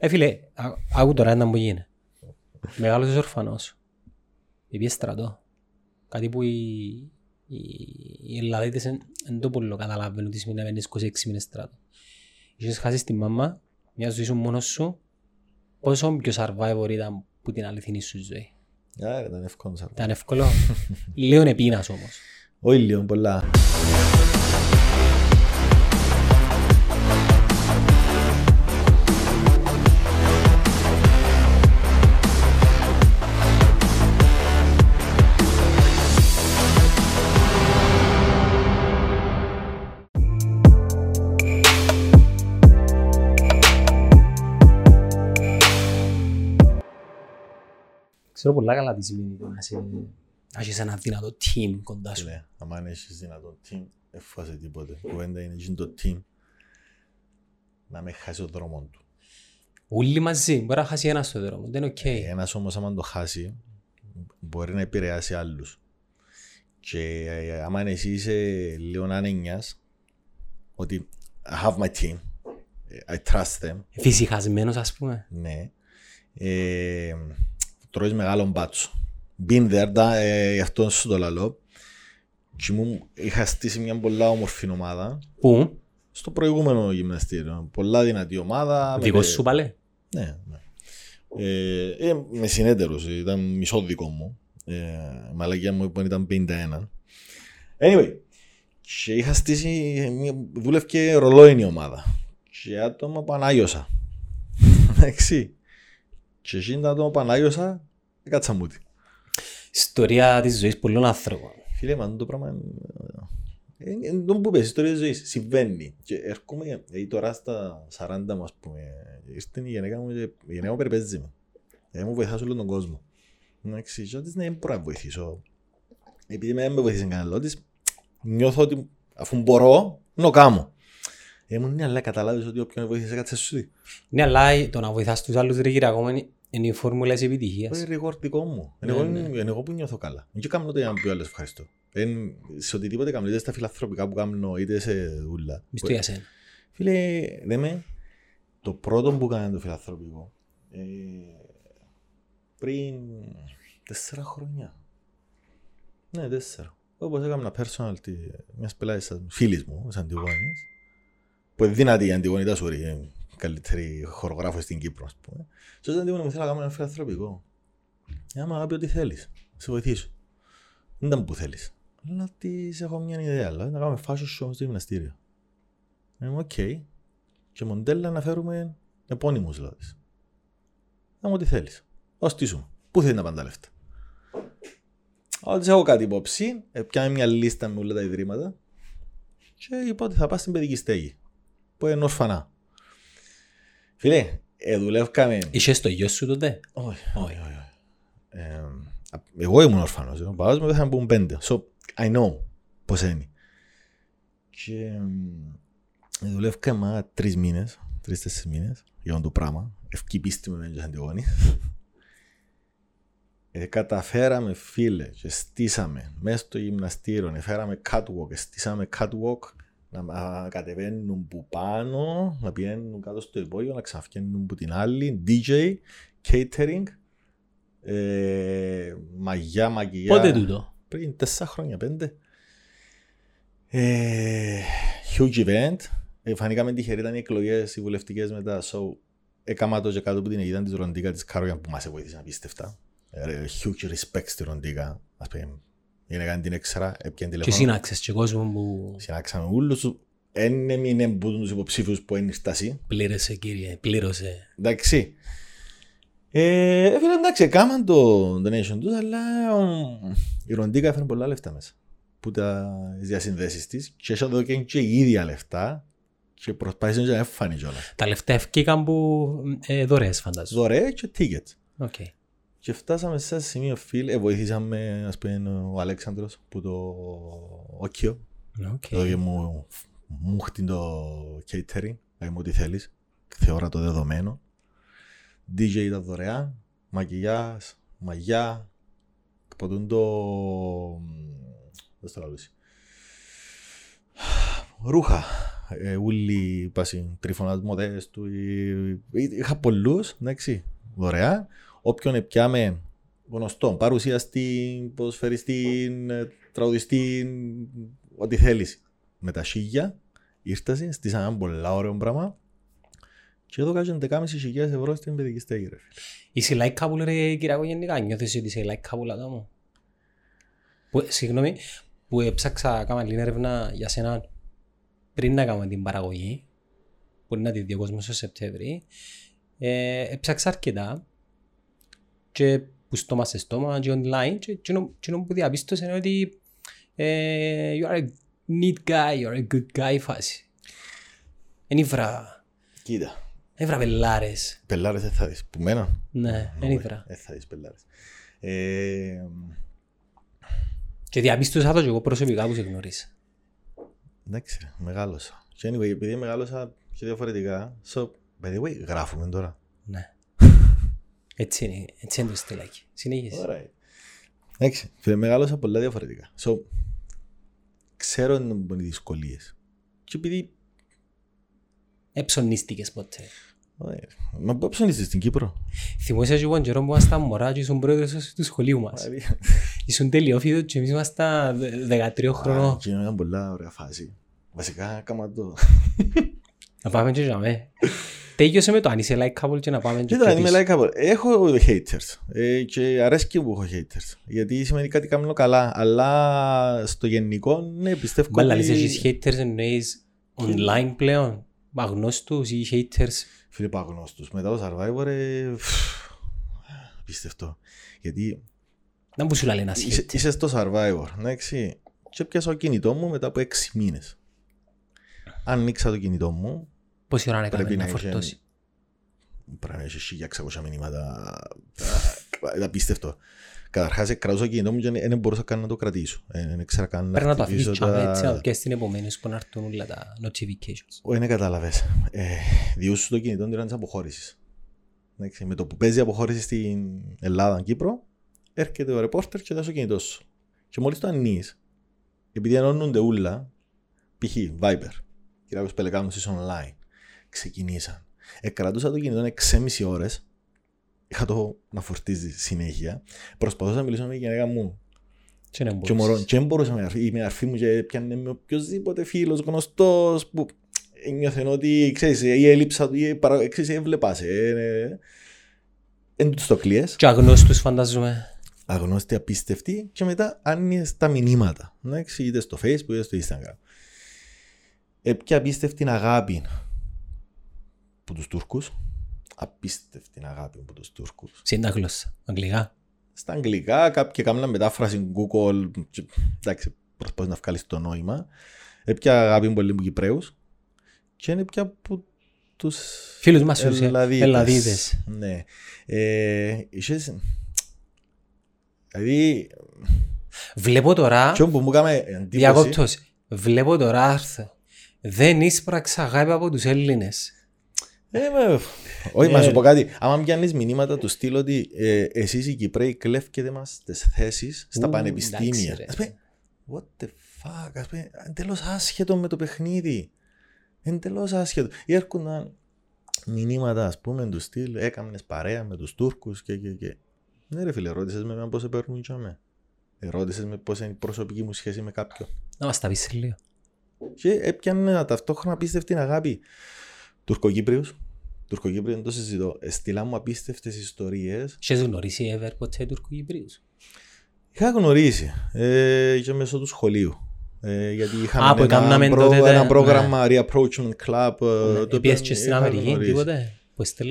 Φίλε, άκου τώρα ένα που γίνει. Μεγάλωσες ορφανός. Επίσης στρατό. Κάτι που οι Ελλαδίτες δεν το πολύ καταλαβαίνουν τι σημαίνει να μένεις 26 μήνες στρατό. Είχες χάσεις τη μάμα, μια ζωή σου μόνος σου. Πόσο πιο survivor ήταν που την αληθινή σου ζωή. Ήταν εύκολο. Ήταν εύκολο. Λίγο επίνας όμως. Όχι λίγο πολλά. Ξέρω πολλά καλά τι σημαίνει να έχεις ένα δυνατό team κοντά σου. Αν έχεις δυνατό team, εφάσαι τίποτε. Κουβέντα είναι γίνει το team να με χάσει ο δρόμο του. Όλοι μαζί, μπορεί να χάσει ένας το δρόμο, δεν είναι ok. Ένας όμως άμα το χάσει, μπορεί να επηρεάσει άλλους. Και άμα εσύ είσαι λίγο ανένιας, ότι I have my team, I trust them. Φυσικασμένος ας πούμε. Ναι. Τρώεις μεγάλο μπάτσο. Been there, γι' αυτό σου το λαλώ. Και μου είχα στήσει μια πολλά όμορφη ομάδα. Πού? Στο προηγούμενο γυμναστήριο. Πολλά δυνατή ομάδα. Δικός σου πάλι? Ναι. Με συνέτερους. Ήταν μισό δικό μου. Η μαλακία μου ήταν 51. Anyway. Και είχα στήσει, δούλευκε ρολόινη ομάδα. Και άτομα που ανάγιωσα. Εντάξει. Και εσύ ήταν το Πανάγιωσα και κατσαμούτη. Ιστορία της ζωής πολλών άνθρωπων. Φίλε, μα το πράγμα είναι το που πες, ιστορία της ζωής. Συμβαίνει. Και έρχομαι, τώρα στα 40 μου, ας πούμε, ήρθε η γενέκα μου και η γενέκα μου περιπέζει με. Μου βοηθάς όλον τον κόσμο. Να εξηγήσω της, ναι, δεν μπορώ να βοηθήσω. Επειδή δεν με βοηθήσει κανένα της, νιώθω ότι αφού μπορώ, να κάνω. Ναι, αλλά καταλάβεις ότι όποιον βοήθησε κάτι σε σου. Ναι, αλλά το να βοηθάς τους άλλους ρίγυρα ακόμα είναι η φόρμουλα της επιτυχίας. Είναι ρηγορτικό μου. Είναι εγώ που νιώθω καλά. Και κάνω το για να πει όλες ευχαριστώ. Σε οτιδήποτε κάνω, είτε στα φιλανθρωπικά που κάνω, είτε σε δουλειά. Μισθού για σένα. Φίλε, δε με, το πρώτο που κάνω το φιλανθρωπικό, πριν 4 χρόνια. Ναι, 4. Όπως έκανα personal μιας πελάτης φίλης μου, σαν τη Αντιγόνης. Που είναι δυνατή η Αντιγονίτα σου, καλύτερη χορογράφο στην Κύπρο, ας πούμε. Τότε Αντιγονίτα μου θέλει να κάνω ένα φιλανθρωπικό. Άμα αγαπή ό,τι θέλεις, σε βοηθήσω. Δεν ήταν που θέλεις. Αλλά της έχω μια ιδέα, αλλά να κάνουμε φάσιο σου όμως στο γυμναστήριο. Οκ. Και μοντέλα να φέρουμε επώνυμους λόγω της. Άμα ό,τι θέλεις. Ως τι σου, πού θέλει να πάνε τα λεφτά. Ότι έχω κάτι υπόψη, πιάνει μια λίστα με όλα τα ιδρύματα και είπα ότι θα πας στην παιδική στέγη. Που είναι ορφανά. Φίλε, δουλεύκαμε... Είσαι στο γιο σου τότε? Όχι. Εγώ ήμουν ορφανός. Ο παράδος μου πέθανε που ήμουν 5. So, I know πώς είναι. Και δουλεύκαμε 3 μήνες, 3-4 μήνες, για το πράγμα. Ευκή πίστη με μένει και αντιγόνη. Καταφέραμε, φίλε, και στήσαμε μέσα στο γυμναστήριο, φέραμε catwalk, στήσαμε catwalk, να κατεβαίνουν που πάνω, να πηγαίνουν κάτω στο υπόγειο, να ξαναφκαίνουν που την άλλη, DJ, catering, μαγιά, μαγιά. Πότε τούτο? Πριν 4 χρόνια, 5. Huge event. Φανήκαμε τυχεροί, ήταν οι εκλογές, οι βουλευτικές μετά. So, έκαμα το και κάτω από την αιγίδα της Ροντίκα, της Κάρογιαν που μας βοήθησε απίστευτα. Huge respect στη Ροντίκα, ας πούμε. Είναι κάνει την έξαρα, έπιαν τηλεφωνά. Και συνάξες και κόσμο που... Συνάξαμε όλους. Είναι μην μπούτουν τους υποψήφιους που είναι στάση. Πλήρωσε κύριε, πλήρωσε. Εντάξει. Έφερε εντάξει, έκαναν το donation τους, αλλά η Ροντίκα έφερε πολλά λεφτά μέσα. Που τα διασυνδέσεις της και έσοδο έκαναν και η ίδια λεφτά και προσπάθησαν να έφανε κιόλα. Τα λεφτά έφυγαν που δωρεές φαντάζομαι. Δωρεές και tickets. Okay. Και φτάσαμε σε ένα σημείο, φίλε, βοηθήσαμε, ας πούμε, ο Αλέξανδρος που το όκιο. Εδώ και μου χτύνει το catering, δηλαδή μου τι θέλεις, θεώρα το δεδομένο. DJ ήταν δωρεά, μακιγιάς, μαγιά, ποτούν το... Δες το λαλούση. Ρούχα, Ούλοι πάση, τριφωνασμωτές του. Είχα πολλούς, εντάξει, δωρεά. Όποιον πιάμε γνωστό, παρουσιαστή, ποδοσφαιριστή, τραγουδιστή, ό,τι θέλεις. Με τα σίγια ήρθασαι, στήσαμε ένα πολλά ωραίο πράγμα. Και εδώ κάτσαν 10.500 ευρώ στην παιδική στέγη, ρε φίλε. Είσαι like κάπου, ρε κυριακό γενικά, νιώθεις ότι είσαι like κάπου λατάμω. Συγγνώμη, που έψαξα κάμα λίγη έρευνα για σένα πριν να κάνουμε την παραγωγή, μπορεί να τη δει ο κόσμος στο Σεπτέμβρη, έψαξα αρκετά και που στόμα σε στόμα και online και εκείνο που διαπίστωσε είναι ότι you are a neat guy, you are a good guy φάση. Είναι ήβρα. Κοίτα. Έβρα πελάρες. Πελάρες δεν θα δεις. Που μένα. Ναι, δεν ήβρα. Δεν θα δεις πελάρες. Και διαπίστωσα το και εγώ προσωπικά που σε γνωρίζω. Εντάξει, μεγάλωσα. Και anyway, επειδή μεγάλωσα και διαφορετικά, so, by the way, γράφουμε τώρα. Ναι. Έτσι είναι, έτσι είναι το στυλάκι. Συνέχισε. Ωραία. Εντάξει, μεγάλωσα πολλά διαφορετικά. So, ξέρω να μου πάνε δυσκολίες. Και επειδή εψωνίστηκες ποτέ. Μα πού εψωνίστηκες στην Κύπρο. Θυμόσαι και εγώ καιρό που ήμασταν μωρά και ήσουν πρόεδρος του σχολείου μας. Ήσουν τελειόφοιτο και εμείς ήμασταν 13 χρονών. Και ήταν πολλά ωραία φάση. Βασικά έκανα το. Να πάμε και για μέ. Τέλειωσε με το αν είσαι likeable και να πάμε και πίσω. Είμαι likeable. Έχω haters και αρέσκει που έχω haters. Γιατί σημαίνει κάτι κάνω καλά. Αλλά στο γενικό ναι πιστεύω. Μπαλά λες έχεις haters εννοείς online πλέον. Αγνώστους ή haters. Φίλε από αγνώστους. Μετά το Survivor απίστευτο. Γιατί να μου σου λένε ένας hater. Είσαι στο Survivor, εντάξει. Και πιάσα το κινητό μου μετά από 6 μήνες. Ανοίξα το κινητό μου. Πόση ώρα έκαμε να φορτώσει. Πρέπει να έχεις 1600 μηνύματα. Ήταν απίστευτο. Καταρχάς κρατούσα το κινητό μου και δεν μπορούσα καν να το κρατήσω. Δεν ξέρα καν να χτυπήσω τα... Πρέπει να το αφήσεις έτσι να πιάσεις την επομένη που να έρθουν όλα τα notifications. Όχι, δεν κατάλαβες. Διούσου το κινητό τώρα της αποχώρησης. Με το που παίζει αποχώρηση στην Ελλάδα, Κύπρο, έρχεται ο ρεπόρτερ και δάζει το κινητό σου. Και μόλις το ανοίγεις, επειδή ενώνονται όλα, π.χ. Viber, κυρίως πελεκάνωσης online, ξεκινήσαν. Κρατούσα το κινητό 6,5 ώρες. Είχα το να φορτίζει συνέχεια. Προσπαθούσα να μιλήσω με τη γυναίκα μου. Και δεν μπορούσαμε. Η αρφή μου και πιάνε με οποιοδήποτε φίλος γνωστός που νιώθεν ότι ξέρεις, ή έλειψα του ή έβλεπασαι. Εν τους το κλείες. Και αγνώστους φαντάζομαι. Αγνώστοι, απίστευτοι. Και μετά άνοιες τα μηνύματα. Είτε στο Facebook είτε στο Instagram. Ποια απίστευτη αγάπη από τους Τούρκους. Απίστευτη αγάπη από τους Τούρκους. Σε ποια γλώσσα, αγγλικά. Στα αγγλικά, κάποιοι κάνουν μετάφραση Google. Εντάξει, προσπαθείς να βγάλεις το νόημα. Έπια αγάπη από πολλοί Κυπραίους. Και είναι πια από τους φίλους μας, Ελλαδίτες. Ναι. Είχες... Δηλαδή... Βλέπω τώρα... Κι όπου μου κάμε εντύπωση... Διακόπτος. Βλέπω τώρα άρθρο. Δεν ίσπραξα αγάπη από τους Έλληνες. Όχι, να σου πω κάτι. Άμα πιάνεις μηνύματα του στείλω ότι εσείς οι Κυπραίοι κλέφκετε μας τις θέσεις στα πανεπιστήμια. Ας πούμε, what the fuck, ας πούμε, εντελώς άσχετο με το παιχνίδι. Εντελώς άσχετο. Ή έρχονταν μηνύματα, ας πούμε, του στυλ, έκαμνες παρέα με τους Τούρκους και. Ναι ρε φίλε, ρώτησες με πώς σε παίρνουν και αμέ. Ρώτησες με πώς είναι η προσωπική μου σχέση με κάποιον. Να μας τα πεις λίγο. Και έπιανε ταυτόχρονα απίστευτη αγάπη. Τουρκοκύπριους, δεν το συζητώ. Στείλα μου απίστευτες ιστορίες. Είχες γνωρίσει ever ποτέ Τουρκοκύπριους? Είχα γνωρίσει και μέσω του σχολείου. Γιατί είχαμε ένα πρόγραμμα Re-Approachment Club. Επίσης και στην Αμερική τίποτε?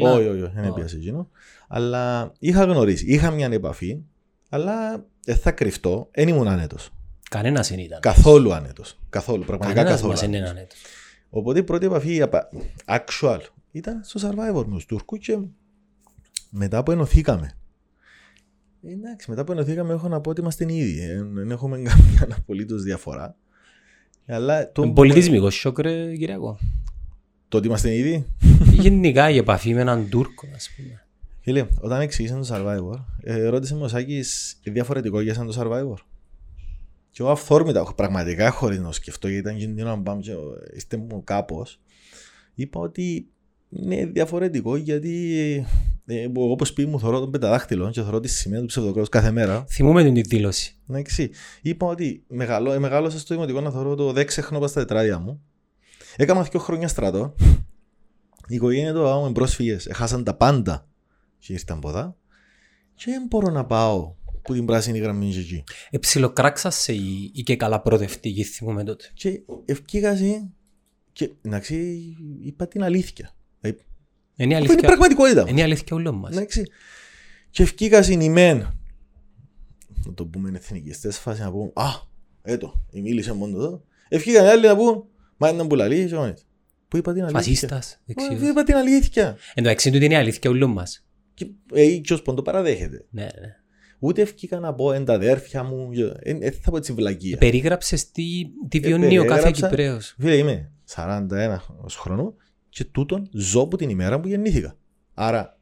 Όχι, δεν έπιασε εκείνο. Αλλά είχα γνωρίσει, είχα μια επαφή. Αλλά θα κρυφτώ, δεν ήμουν άνετος. Κανένας δεν ήταν. Καθόλου άνετος. Πραγματικά καθόλου. Οπότε η πρώτη επαφή actual ήταν στο Survivor με τους Τούρκους και μετά που ενωθήκαμε. Εντάξει, μετά που ενωθήκαμε έχω να πω ότι είμαστε ήδη. Δεν έχουμε καμία απολύτως διαφορά. Πολιτισμικό σοκ ρε Κυριακό. Το ότι είμαστε ήδη. Γενικά η επαφή με έναν Τούρκο ας πούμε. Φίλε, όταν εξήγησαν το Survivor, ρώτησε με ο Σάκης διαφορετικό για σαν το Survivor. Και εγώ αυθόρμητα, πραγματικά χωρίς να σκεφτώ, γιατί ήταν κινδύνο να πάμε και είστε μου κάπως, είπα ότι είναι διαφορετικό, γιατί όπως πει μου θωρώ τον πενταδάχτυλο και θωρώ τη σημαία του ψευδοκράτους κάθε μέρα. Θυμούμε την εκδήλωση. Ναι, είπα ότι μεγάλωσα στο δημοτικό να θωρώ το δέξεχνο πάνω στα τετράδια μου. Έκανα 2 χρόνια στρατό. Η οικογένεια του παπά μου πρόσφυγες, έχασαν τα πάντα και ήρθαν ποδά. Και δεν μπορώ να πάω που την πράσινη γραμμή είναι εκεί. Εψιλοκράξασε ή και καλά πρωτευτική, θυμούμε τότε. Και ευκήγαζε και εντάξει, είπα την αλήθεια. Είναι η αλήθεια. Είναι η πραγματικότητα. Είναι η αλήθεια όλων μας. Εντάξει. Και ευκήγαζε η μεν. Να το πούμε εθνικιστές φάση να πούμε, α, έτω, η μίλησε μόνο εδώ. Ευκήγανε άλλοι να πούν, μα είναι μπουλαλή, που είπα την αλήθεια. Φασίστας, δεξιός. Είπα την αλήθεια. Εν τω εξήν του είναι η αλήθεια όλων μας. Και ως πον το παραδέχεται. Ναι, ναι. Ούτε ευκήκα να πω εν τα αδέρφια μου, θα πω έτσι βλακία. Περίγραψες τι βιώνει ο κάθε Κυπρέος. Φίλε, είμαι 41 χρονών και τούτον ζω από την ημέρα που γεννήθηκα. Άρα,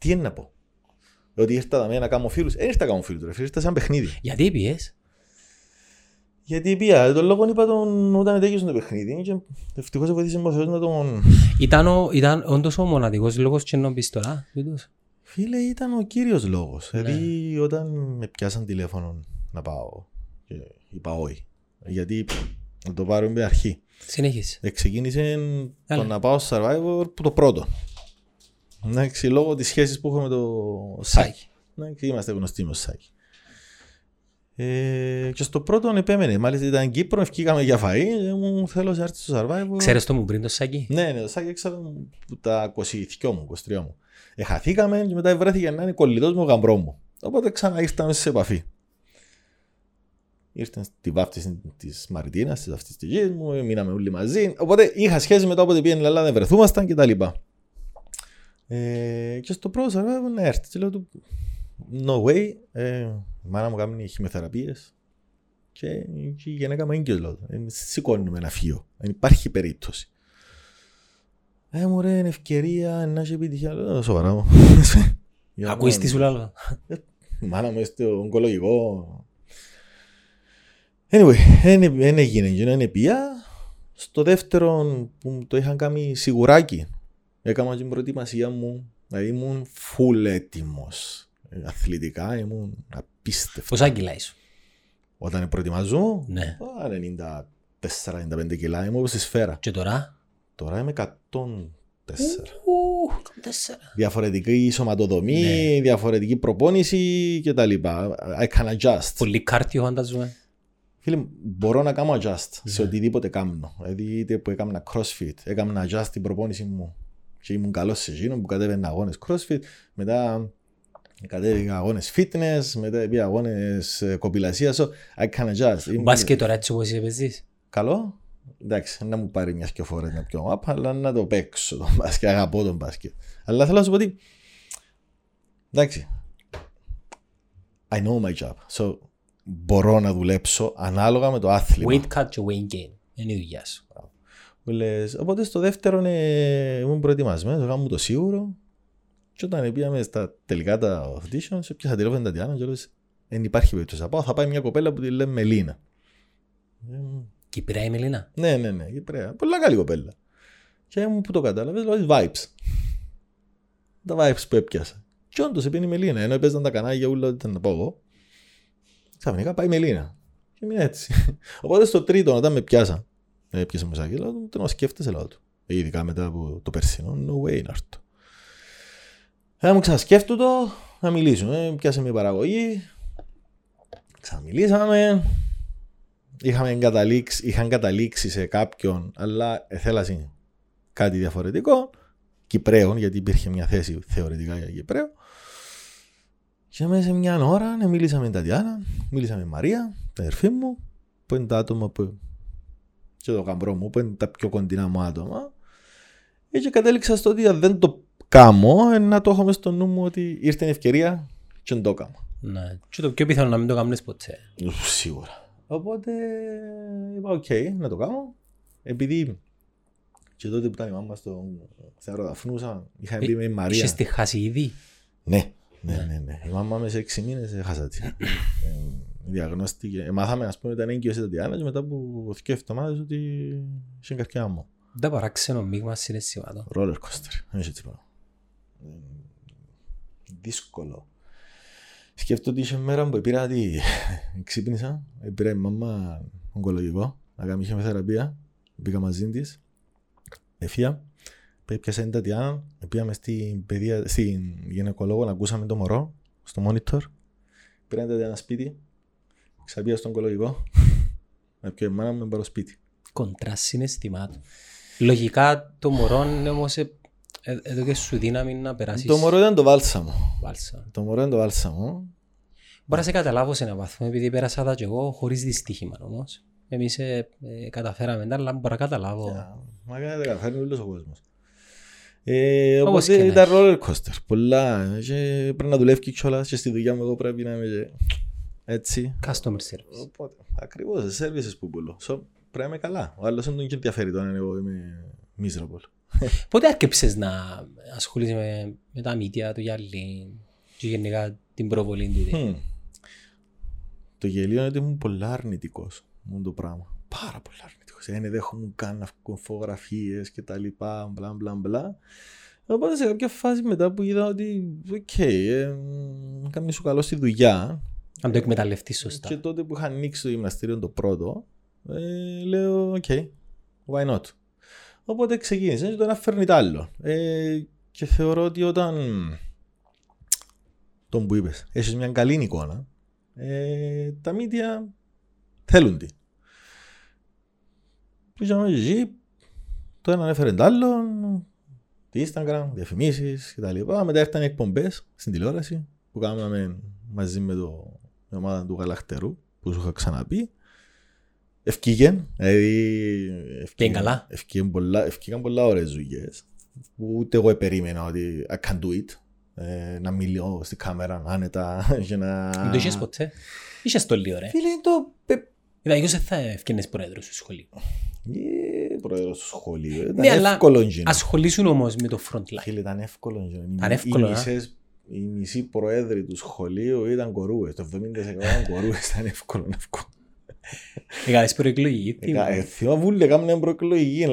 τι είναι να πω. Ότι ήρθα τα μένα να κάνω φίλους. Δεν ήρθα να κάνω φίλους, ήρθα σαν παιχνίδι. Γιατί πιες. Γιατί πια, τον λόγο είπα τον, όταν ετέγιζε το παιχνίδι και ευτυχώς βοήθησε με ο Θεός να τον... Ήταν όντως ο μοναδικός λόγος και να πεις τώρα. Φίλε, ήταν ο κύριος λόγος. Ναι. Δηλαδή όταν με πιάσαν τηλέφωνο να πάω, είπα όχι. Γιατί να το πάρω με αρχή. Συνέχισε. Ξεκίνησε το να πάω στο Survivor που το πρώτο. Εντάξει, λόγω της σχέσης που έχω με το Σάκη. Εντάξει, είμαστε γνωστοί με το Σάκη. Και στο πρώτον επέμενε. Μάλιστα ήταν Κύπρο, ευκήκαμε για φαΐ. Μου θέλω να έρθει στο Survivor. Ξέρεις το μου πριν το Σάκη. Ναι, το Σάκη έξα τα 22 μου, 23 μου. Χαθήκαμε και μετά βρέθηκε να είναι κολλητός μου ο γαμπρό μου. Οπότε ξανά ήρθαμε σε επαφή. Ήρθαν στη βάφτιση της Μαρτίνας, της αυτιστικής μου, μείναμε όλοι μαζί. Οπότε είχα σχέση μετά όποτε πήγαινε η Ελλάδα, δεν βρεθούμασταν κτλ. Και στο πρώτο Survivor να έρθει. Και λέω του, no way. Η μάνα μου κάνει χημειοθεραπείες και η γυναίκα μου έγκυος λόγω. Σηκώνουμε ένα φύο. Δεν υπάρχει περίπτωση. Μου ρε, είναι ευκαιρία να έχει επιτυχία. Σοβαρά μου. Ακούεις τι σου λάλα. Η μάνα μου είστε ογκολογικό. Anyway, δεν έγινε και δεν πια. Στο δεύτερο που το είχαν κάνει σιγουράκι, έκανα την προετοιμασία μου. Δηλαδή ήμουν full έτοιμος. Αθλητικά ήμουν απίστευτο. Πόσα κιλά είσαι. Όταν προετοιμάζω, ναι. 94-95 κιλά ήμουν όπως η σφαίρα. Και τώρα. Τώρα είμαι 104. 104. Διαφορετική σωματοδομή, ναι. Διαφορετική προπόνηση κτλ. I can adjust. Πολύ κάρτιο φαντάζομαι. Φίλε, μπορώ να κάνω adjust σε οτιδήποτε κάνω. Δηλαδή είτε που έκανα crossfit, έκανα adjust την προπόνηση μου. Και ήμουν καλός σε εκείνο που κατέβαινα αγώνες crossfit. Μετά κατέβηκα αγώνες fitness, μετά πήγα αγώνες κοπηλασίας. I can adjust. Μπάσκετ τώρα έτσι όπως έπαιζεις. Καλό. Εντάξει, να μου πάρει μια σκιοφόρα να πιω απ', αλλά να το παίξω τον μπάσκετ, αγαπώ τον μπάσκετ. Αλλά θέλω να σου πω ότι, εντάξει, I know my job, so μπορώ να δουλέψω ανάλογα με το άθλημα. Weight cut και weight gain, είναι η δουλειά σου. Οπότε στο δεύτερο ήμουν προετοιμασμένος, γάμω το σίγουρο και όταν πήγαμε στα τελικά τα auditions, έπιασα τηλέφωνο τα Τιάννα και λέω, δεν υπάρχει περίπτωση να πάω, θα πάει μια κοπέλα που τη λέμε Μελίνα. Κυπρέα η Μελίνα. Ναι, Κυπρέα. Πολλά καλή κοπέλα. Και μου που το κατάλαβες, λέω vibes. Τα vibes που έπιασα. Και όντως επίνει η Μελίνα. Ενώ έπαιζαν τα κανάλια, ούλα ότι ήταν να πάω εγώ. Ξαφνικά πάει η Μελίνα. Και μείνει έτσι. Οπότε στο τρίτο, όταν με πιάσα, έπιασε μουσάκι, λέω του, τον σκέφτεσαι, λέω του. Ειδικά μετά από το περσινό, no way να έρθω. Μου ξανασκέφτω το, να μιλήσουμε. Πιάσε μια παραγωγή. Ξαναμιλήσαμε. Είχαν καταλήξει σε κάποιον, αλλά θέλασαν κάτι διαφορετικό, Κυπρέων, γιατί υπήρχε μια θέση θεωρητικά για Κυπρέο. Και μέσα σε μια ώρα μίλησα με την Τατιάνα, μίλησα με την Μαρία, την αδερφή μου, που είναι τα άτομα που... και το γαμπρό μου, που είναι τα πιο κοντινά μου άτομα. Και κατέληξα στο ότι δεν το κάνω, να το έχω μέσα στο νου μου ότι ήρθε η ευκαιρία και δεν το κάνω. Ναι, και το πιο πιθανό να μην το κάνεις ποτέ. Σίγουρα. Οπότε είπα οκ, να το κάνω. Επειδή και τότε που ήταν η μάμα στο θεάρο Δαφνούσα, είχα μπει με η Μαρία. Είχες τη χάσει ήδη. Ναι. Η μάμα μέσα 6 μήνες έχασα τη. διαγνώστηκε. Μάθαμε, ας πούμε, ήταν έγκυος η Τατιάνα και μετά από 2 εβδομάδες ότι είχε καρκίνο. Δεν παράξενο μείγμα συναισθημάτων. Roller coaster, δεν είσαι τίποτα. Δύσκολο. Σκέφτομαι ότι είχε μέρα που πήρα τι. Ξύπνησα, πήρα η μαμά ογκολογικό, να κάνει χημιοθεραπεία, πήγα μαζί της, έφυγα. Πιάσα την Τατιάνα, πήγαμε στην γυναικολόγο να ακούσαμε το μωρό στο monitor. Πήρα την Τατιάνα σπίτι, ξαπήγα στον ογκολογικό, να πιω η μάνα μου να πάρω σπίτι. Κοντρά συναισθημάτων. Λογικά το μωρό όμως έδωκε σου δύναμη να περάσεις. Το μωρό ήταν το βάλσαμο. Το μωρό ήταν το βάλσαμο. Μπορώ να σε καταλάβω σε έναν βαθμό, επειδή πέρασα τα κι εγώ χωρίς δυστύχημα όμως. Εμείς καταφέραμε τα, αλλά μπορώ να καταλάβω. Μα δεν καταφέρνει όλος ο κόσμος. Οπότε ήταν roller coaster. Πολλά. Πρέπει να δουλεύει κιόλας και στη δουλειά μου εγώ πρέπει να είμαι έτσι. Customer service. Ακριβώς, services που πουλώ. Πρέπει να είμαι καλά. Ο άλλος δεν τον ενδιαφέρει το αν εγώ είμαι miserable. Πότε άρχιψες να ασχολείσαι με τα μύτια, το γυαλί και γενικά την προβολή του? Το γελίο είναι ότι ήμουν πολλά αρνητικός. Μου το πράγμα. Πάρα πολλά αρνητικός. Δεν δέχομαι καν φωτογραφίες και τα λοιπά. Μπλα μπλα μπλα. Οπότε σε κάποια φάση μετά που είδα ότι οκ, κάνει σου καλό στη δουλειά. Αν το εκμεταλλευτείς σωστά. Και τότε που είχα ανοίξει το γυμναστήριο το πρώτο, λέω οκ, why not. Οπότε ξεκίνησε και το ένα φέρνει τ' άλλο. Και θεωρώ ότι όταν τον που είπες έχεις μια καλή εικόνα, τα μύτια θέλουν τη. Πήγαμε εκεί, το έναν έφερε τ' άλλον, Instagram, διαφημίσεις κτλ. Μετά έρθαν οι εκπομπές στην τηλεόραση που κάναμε μαζί με την ομάδα του Γαλαχτερού που σου είχα ξαναπεί. Ευκήγεν, ευκήγαν πολλά ωραίες δουλειές που ούτε εγώ περίμενα ότι I can do it, να μιλώ στη κάμερα άνετα και να... Δεν το είχες ποτέ, είχες το λίγο ρε. Φίλε το... Δηλαδή εγώ θα ευκαινες πρόεδρος του σχολείου. Πρόεδρος του σχολείου, ήταν εύκολο γίνο. Ασχολήσουν όμως με το frontline. Φίλε ήταν εύκολο γίνο. Οι μισοί πρόεδροι του σχολείου ήταν κορούες, το 70% ήταν κορούες, ήταν εύκολο να βγω. Έκανες προεκλογή. Θεώ βούλε, κάμουν προεκλογή.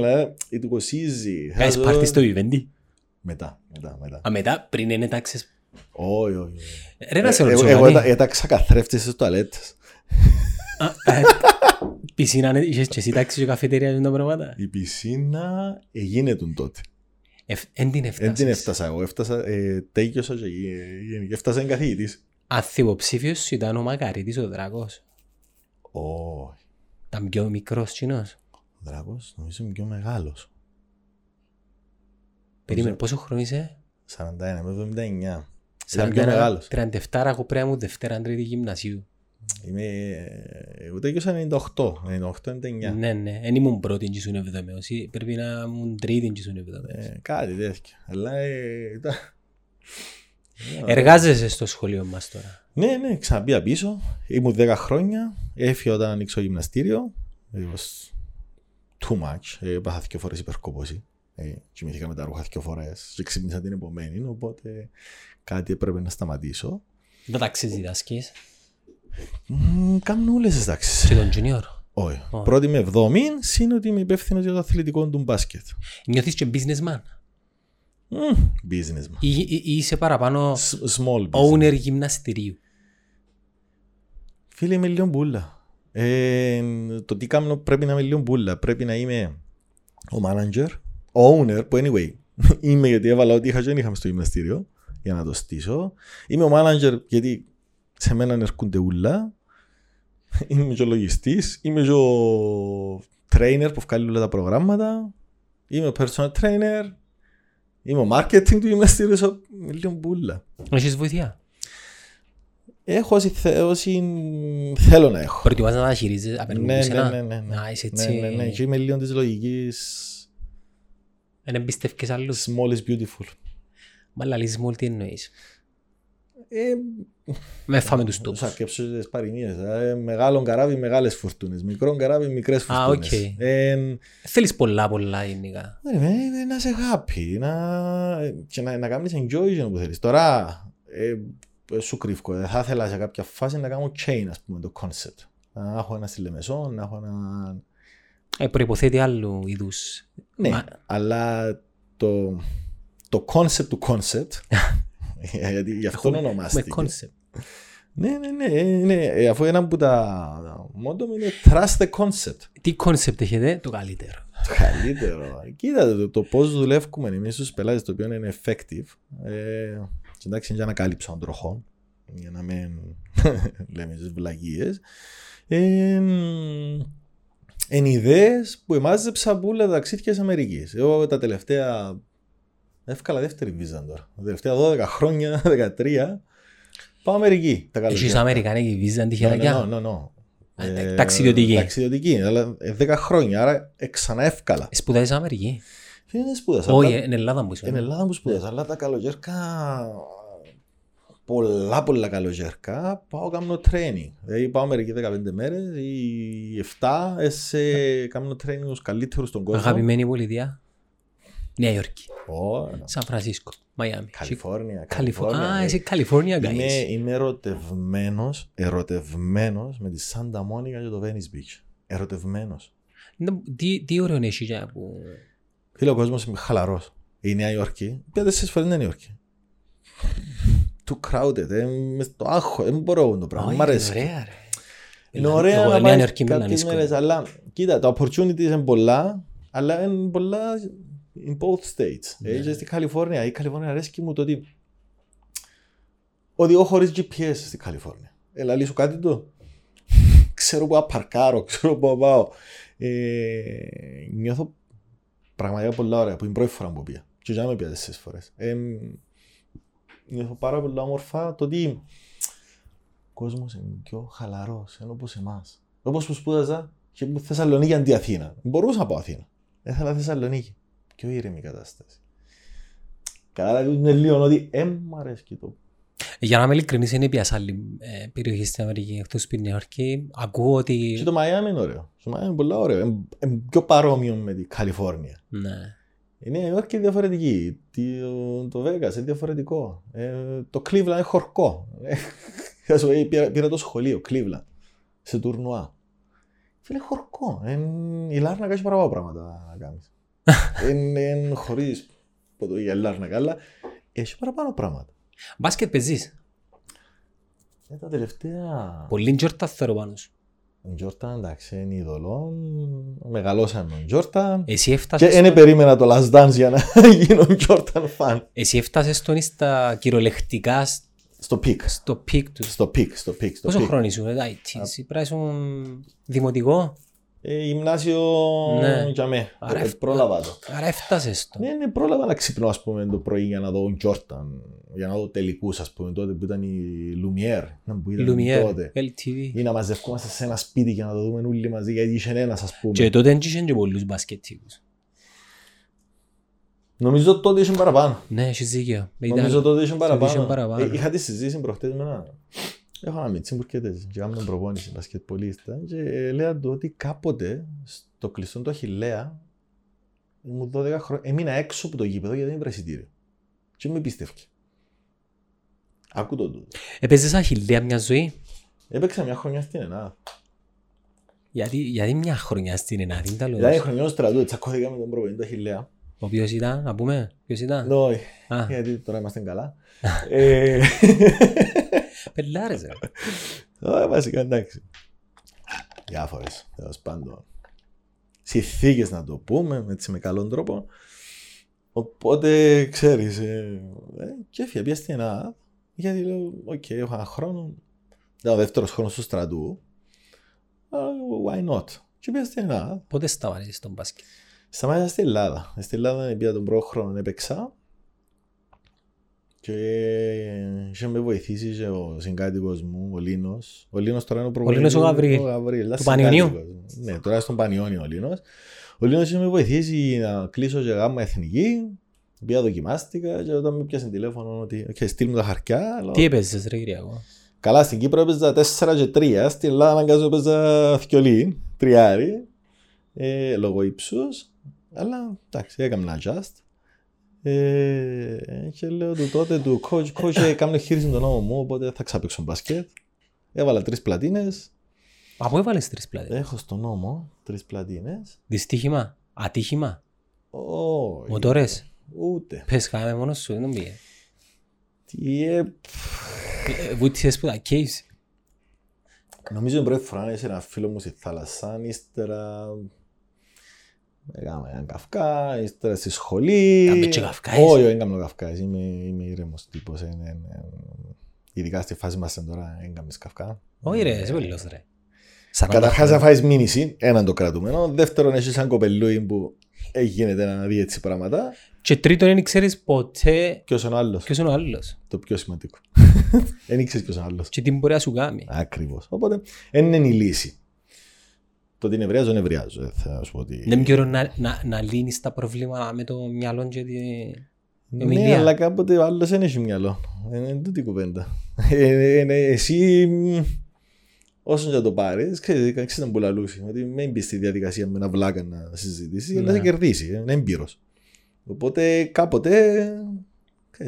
Του κοσίζει. Κάνεις πάρτι στο Βιβέντι. Μετά. Α, μετά, πριν είναι τάξες. Όχι. Ρε να σε ρωτήσω. Εγώ έταξα καθρέφτες στις τουαλέτες. Πισίνα, είχες και εσύ τάξεις και καφετέρια και τα πράγματα. Η πισίνα γίνεται τότε. Εν την έφτασες. Εν την έφτασα εγώ. Έφτασα τέγιωσα και έφτασα εγκαθηγητής. Αθυποψήφιος ήταν ο Μακαρίτης ο Δράκος. Όχι. Ήταν πιο μικρός κοινός. Ο Δράκος νομίζω είναι πιο μεγάλος. Περίμενε, πόσο χρόνο είσαι? 41, με 79. Ήταν πιο μεγάλος. 37 ράχο πρέπει μου Δευτέρα Τρίτη Γυμνασίου. Είμαι... Εγώ τέγιωσα 98, 99. Ναι, εν ήμουν πρώτη και ήσουν 70. Πρέπει να ήμουν τρίτη και ήσουν 70. Κάτι τέτοιο. Αλλά ήταν... Εργάζεσαι στο σχολείο μας τώρα? Ναι, ξαναπήγα πίσω. Ήμουν 10 χρόνια. Έφυγα όταν ανοίξω γυμναστήριο. It was too much. Πάθα 2 φορές υπερκόπωση. Κοιμήθηκα με τα ρούχα 2 φορές και ξύπνησα την επομένη. Οπότε κάτι έπρεπε να σταματήσω. Δεν τάξεις διδάσκεις? Κάνουν όλες τις τάξεις. Και τον junior? Όχι. Πρώτη με 7η, είναι ότι είμαι υπεύθυνος για το αθλητικό του μπάσκετ. Νιώθεις και businessman? Businessman. Είσαι παραπάνω small owner γυμναστηρίου. Φίλε, είμαι λίγο μπούλα. Το τι κάνω πρέπει να είμαι λίγο μπούλα. Πρέπει να είμαι ο manager, ο owner, που anyway είμαι, γιατί έβαλα ό,τι είχα και δεν είχαμε στο γυμναστήριο για να το στήσω. Είμαι ο manager γιατί σε μένα έρχονται ούλα. Είμαι και ο λογιστής. Είμαι και ο trainer που βγάλει όλα τα προγράμματα. Είμαι ο personal trainer. Είμαι ο marketing του γυμναστήριου, είμαι λίγο μπούλα. Έχεις βοηθειά? Έχω όσοι θέλω να έχω. Προετοιμάζεις να τα χειρίζεις απέναντι σε ένα. Ναι. Ναι. Και είμαι λίγο της λογικής. Εν εμπιστεύκες άλλους. Small is beautiful. Μα λαλείς small τι εννοείς? Με φάμε τους τόπους. Σαν κέψω τις παροιμίες. Μεγάλον καράβι, μεγάλες φουρτούνες. Μικρόν καράβι, μικρές φουρτούνες. Θέλεις πολλά γενικά. Να είσαι happy. Και να κάνεις enjoy που θέλεις. Τώρα σου κρύφκω. Δεν θα ήθελα σε κάποια φάση να κάνω chain, ας πούμε, το concept. Να έχω ένα στη Λεμεσό, να έχω ένα... προϋποθέτει άλλου είδους. Ναι, αλλά το concept του concept, γιατί γι' αυτό ονομάστηκε. Με concept. Ναι, αφού ένα από τα μόντο μου είναι trust the concept. Τι concept έχετε? Το καλύτερο. Το καλύτερο. Κοίτατε το πώς δουλεύουμε εμείς στους πελάτες, το οποίο είναι effective. Εντάξει, είναι για ανακάλυψη αντροχών, για να μην λέμε στις βλαγίες. Εν ιδέες που εμάζεψα πουλα ταξίδια της Αμερικής. Εγώ τα τελευταία... Εύκαλα δεύτερη βίζα τώρα. Τα τελευταία 12 χρόνια, 13... Πάω Αμερική. Έχεις Αμερικανική βίζα, τυχερακιά. Ναι. Ταξιδιωτική. Ταξιδιωτική, αλλά 10 χρόνια, άρα ξανά εύκολα. Σπουδάζεις Αμερική. Δεν σπούδασα. Όχι, είναι Ελλάδα μου. Είναι Ελλάδα μου σπούδασα, αλλά τα καλογέρκα, πολλά καλογέρκα, πάω κάνω τρένι. Δηλαδή πάω Αμερική 15 μέρες ή 7, κάνω τρένι τους καλύτερους στον κόσμο. Αγαπημένη πολιτεία. Νέα Υόρκη, Σαν Φρανσίσκο, Μαϊάμι, Καλιφόρνια. Α, είσαι Καλιφόρνια, guys. Είμαι ερωτευμένος με τη Σάντα Μόνικα και το Βένις Μπιτς. Ερωτευμένος. Τι ωραίο είναι εσύ για που... Φίλε, ο κόσμος είναι χαλαρός. Η Νέα Υόρκη, 4 φορές είναι Νέα Υόρκη. Too crowded, είμαι στο άγχος, δεν μπορώ το πράγμα, μ' αρέσει. Είναι ωραία να πάρεις κάποιες μέρες, αλλά κοίτα, τα opportunities είναι πολλά, αλλά είναι πολλά... In both states. Είσαι στην Καλιφόρνια. Η Καλιφόρνια αρέσκει μου το ότι εγώ χωρίς GPS στην Καλιφόρνια. Λαλήσω κάτι του. Ξέρω που θα παρκάρω, ξέρω που θα πάω. Νιώθω πραγματικά πολλά ωραία που είναι πρώτη φορά που πήγα. Και ουζάμε πήγα 4 φορές. Νιώθω πάρα πολλά όμορφα το ότι ο κόσμος είναι πιο χαλαρός, είναι όπως εμάς. Όπως που σπούδαζα και που Θεσσαλονίκη αντί Αθήνα. Μπορούσα να πάω Αθήνα. Έθελα Θεσσαλονίκη. Πιο ήρεμη κατάσταση. Καλά, είναι λίγο ότι μ' αρέσει το. Για να είμαι ειλικρινής, είναι πια σε άλλη περιοχή στην Αμερική, εκτός από την Νέα Υόρκη. Ακούω ότι. Και το Μαϊάμι είναι ωραίο. Το Μαϊάμι είναι πολύ ωραίο. Είναι πιο παρόμοιο με την Καλιφόρνια. Ναι. Η Νέα Υόρκη είναι διαφορετική. Το Βέγκας είναι διαφορετικό. Το Cleveland είναι χορκό. Πήρα το σχολείο Cleveland σε τουρνουά. Φίλε, χορκό. Η Λάρνα κάνει παραπάνω πράγματα να κάνει. Είναι χωρίς ποδογελάρ να καλά. Έχει παραπάνω πράγματα. Μπάσκετ παίζεις? Τα τελευταία... Πολύ Jordan θέλω πάνω σου. Jordan, εντάξει, είναι ειδωλό. Μεγαλώσαμε τον Jordan. Εσύ έφτασες... Και δεν περίμενα το Last Dance για να γίνω Jordan fan. Εσύ έφτασες τον στα κυριολεκτικά... Στο πικ. Στο πικ του. Πόσο χρόνο ήσουν, εντάξει, πράσουν δημοτικό. Γυμνάσιο για μέ. Πρόλαβα το. Άρα έφτασες το. Ναι, πρόλαβα να ξυπνώ ας πούμε το πρωί για να δω τον Τζόρταν, για να δω τελικούς ας πούμε τότε που ήταν η Λουμιέρ. Λουμιέρ, LTV. Ή να μαζευκόμαστε σε ένα σπίτι για να το δούμε όλοι μαζί γιατί είχε ένας ας πούμε. Και τότε δεν είχε και πολλούς μπασκετικούς. Νομίζω τότε είχε παραπάνω. Ναι, έχεις δίκιο. Νομίζω τότε είχε παραπάνω. Είχα τη συζήτηση προχτές με έναν. Έχω ένα μίτσι μπουρκέτες και κάνουν προπόνηση μπασκετπολίστα και λέγαν του ότι κάποτε στο κλειστό του Αχιλλέα μου 12 χρόνια έμεινα έξω από το γήπεδο γιατί δεν είναι πρασιτήριο και με πίστευκε. Άκου το τούτο. Έπαιζες Αχιλλέα μια ζωή? Έπαιξα μια χρονιά στην Ενάδα. Γιατί μια χρονιά στην Ενάδα? Ήταν η χρονιά του στρατού, τσακώθηκα με τον προπονητή του Αχιλλέα. Ο ποιος ήταν, να πούμε, ποιος ήταν? Όχι, γιατί τώρα είμαστε καλά. Πελάρες ρε. Βασικά εντάξει. Διάφορες, τέλος πάντων. Συνθήκες να το πούμε, έτσι με καλόν τρόπο. Οπότε ξέρεις, και έφυγα πια στην Ελλάδα. Γιατί λέω, οκ, έχω ένα χρόνο. Ήταν ο δεύτερος χρόνος του στρατού. Why not. Και πια στην Ελλάδα. Πότε σταμάτησες τον μπάσκετ? Σταμάτησα στην Ελλάδα. Στην Ελλάδα πια τον πρώτο χρόνο έπαιξα. Και με βοηθήσει και ο συγκάτοικος μου, ο Λίνος. Ο Λίνος τώρα είναι ο προπονητής. Ο Γαβρίλ. Του Πανιωνίου. Ναι, τώρα στον Πανιώνιο ο Λίνος. Ο Λίνος είχε με βοηθήσει να κλείσω και γάμμα εθνική. Πια δοκιμάστηκα και όταν με πιάσε τηλέφωνο ότι στείλ μου τα χαρτιά. Τι έπαιζες ρε Κυριακό? Καλά, στην Κύπρο έπαιζα 4 και 3. Στην Ελλάδα αναγκάζω έπαιζα θκιολί, τριάρι, λόγω ύψους. Αλλά εντάξει, έκανα adjust. Και λέω του τότε του coach, κάμουν χείριση με τον νόμο μου, οπότε θα ξαπήξω μπασκέτ. Έβαλα 3 πλατίνες. Από έβαλες 3 πλατίνες. Έχω στον νόμο 3 πλατίνες. Δυστύχημα, ατύχημα. Όχι. Μοτόρες. Ούτε. Πες χάμε μόνος σου, δεν τον πήγε. Τι βοήθησες που τα καίεις. Νομίζω την πρώτη φορά είσαι ένα φίλο μου στη θάλασσα, ύστερα έκαμε έναν καυκά, ύστερα στη σχολή. Κάμε και καυκάες. Όχι, δεν κάμε καυκάες, είμαι ήρεμος τύπος. Ειδικά στη φάση μας τώρα δεν κάμεις καυκά. Όχι ρε, είσαι πολύ λος ρε. Καταρχάς να φάεις μήνυση, έναν το κρατούμενο. Δεύτερον έχεις σαν κοπελούι που γίνεται να δει έτσι πράγματα. Και τρίτον δεν ξέρεις ποτέ ποιος είναι ο άλλος. Το πιο σημαντικό. Δεν ξέρεις ποιος είναι ο άλλος. Και τι μπορεί να σου κάνει. Ακριβώς. Οπότε δεν είναι η λύση. Το ότι νευριάζω, δεν νευριάζω. Δεν είναι καιρό να λύνεις τα προβλήματα με το μυαλό και τη... Ναι, αλλά κάποτε ο άλλος δεν έχει μυαλό. Είναι τούτη κουβέντα. Εσύ... Όσον να το πάρεις, ξέρεις να μπουλαλούσει. Δηλαδή, μην μπει στη διαδικασία με ένα βλάκα να συζητήσει, αλλά θα κερδίσει. Είναι έμπειρος. Οπότε κάποτε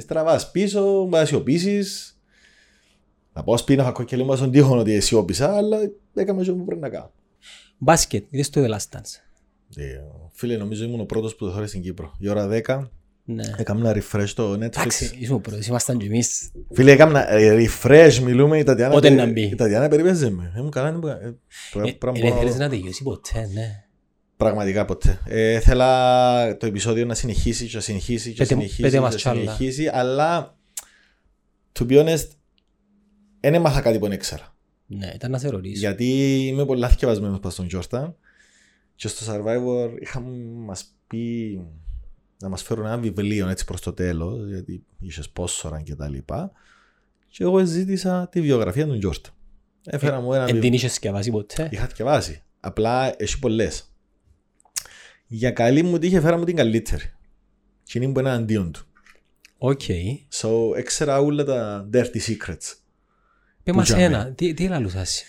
τραβάς πίσω, να σιωπήσεις. Να πάω σπίτι να χακοκελούμε στον τοίχο ότι σιώπησα, αλλά έκαμε αυτό που πρέπει να κάνω. Μπάσκετ, είδες το The Last Dance. Φίλε, νομίζω ήμουν ο πρώτος που το θεωρεί στην Κύπρο. Η ώρα 10. Ναι. Έκαμε ένα refresh στο Netflix. Εντάξει, ήσουν πρώτος, ήμασταν κι εμείς. Φίλε, έκαμε ένα refresh, μιλούμε, η Τατιάνα περιπέζε με. Ήμουν καλά, δεν θέλεις να τελειώσει ποτέ, ναι. Πραγματικά ποτέ. Ήθελα το επεισόδιο να συνεχίσει και να συνεχίσει και συνεχίσει, αλλά to be honest, δεν έμαθα κάτι που δεν ήξερα. Ναι, ήταν να σε ρωτήσω. Γιατί είμαι πολύ θκευασμένος πάνω στον Jordan και στο Survivor είχαμε μας πει... να μας φέρουν ένα βιβλίο έτσι προς το τέλος, γιατί είχε πόσοραν και τα λοιπά. Και εγώ ζήτησα τη βιογραφία του Γιόρτα. Έφερα μου ένα βιβλίο. Την είχες σκευάσει ποτέ. Είχα σκευάσει. Απλά εσύ πολλές. Για καλή μου τύχη έφερα μου την καλύτερη. Και είναι που είναι αντίον του. Οκ. So, έξερα όλα τα dirty secrets. Πες μας ένα. Τι λαλούσας.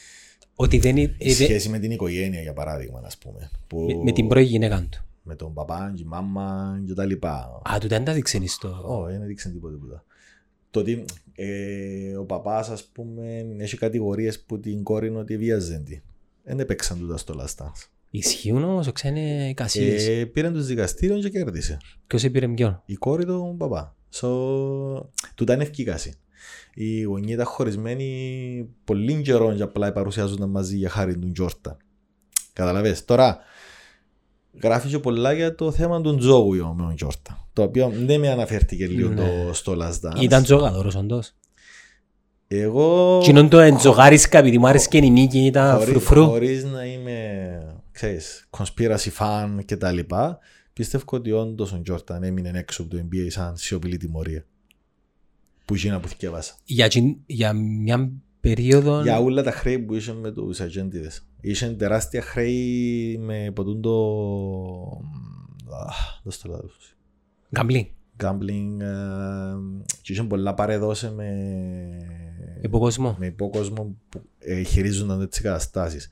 Ότι δεν είναι... Σχέση με την οικογένεια, για παράδειγμα, ας πούμε. Που... Με την πρώτη γυναίκα του. Με τον παπά, τη μάμα και τα λοιπά. Α, του δεν τα δείξαν ιστορία. Όχι, δεν δείξαν τίποτα. Το ότι ο παπάς, ας πούμε, έχει κατηγορίες που την κόρη είναι ότι βιάζεται. Δεν έπαιξαν τούτα στο Last Dance. Ισχύουν όμως, ξένε κασίες. Πήραν τους δικαστήριων και κέρδισε. Ποιος πήρε ποιον? Η κόρη του παπά. Του ήταν ευκήκαση. Οι γονείς ήταν χωρισμένοι πολύ καιρών και απλά παρουσιάζονταν μαζί για χάρη του Γιόρτα. Καταλαβες. Τώρα. Γράφει και πολλά για το θέμα του τζόγου με τον Γιόρτα. Το οποίο δεν με αναφέρθηκε λίγο στο Last Dance. Ήταν τζογαδόρος όντως. Εγώ... Κοινόν το εντζογάρισκα επειδή μου άρεσε και η νίκη ήταν φρουφρού. Χωρίς να είμαι, ξέρεις, conspiracy fan και τα λοιπά, πιστεύω ότι όντως ο Γιόρτα έμεινε έξω από το NBA σαν σιωπηλή τιμωρία. Που γίνα που θυκεύασα. Για μια περίοδο... Για όλα τα χρέη που είσαι με τους αγέντιδες. Είχε τεράστια χρέη με ποτούν το... Δώσ' το λάδι. Gambling. Και είχε πολλά παρεδόση με... Υποκόσμο. Με υποκόσμο που χειρίζονταν έτσι καταστάσεις.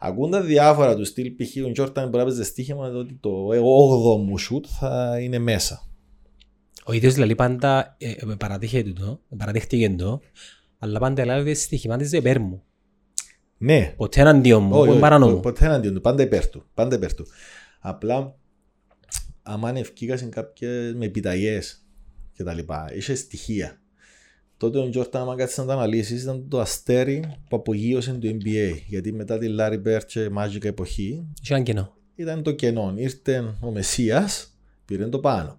Ακούντα διάφορα του στυλ, π.χ. ο Γιόρταν μπορεί να παίζει στοίχημα ότι το 8ο μου σουτ θα είναι μέσα. Ο ίδιος δηλαδή πάντα παραδείχτηκε το, αλλά πάντα ελάβει στοιχημάτιζε υπέρ μου. Ναι. Ποτέ εναντίον μου, παρανόμου. Ποτέ εναντίον του, πάντα υπέρ του. Απλά, άμα ανευκήκασαν κάποιες με επιταγές και τα λοιπά, είχε στοιχεία. Τότε ο Γιόρτα, άμα κάτσε να τα αναλύσει, ήταν το αστέρι που απογείωσε το NBA. Γιατί μετά τη Λάρι Μπέρτ και μάγικα εποχή, ήταν το κενό. Ήρθε ο Μεσσίας, πήρε το πάνω.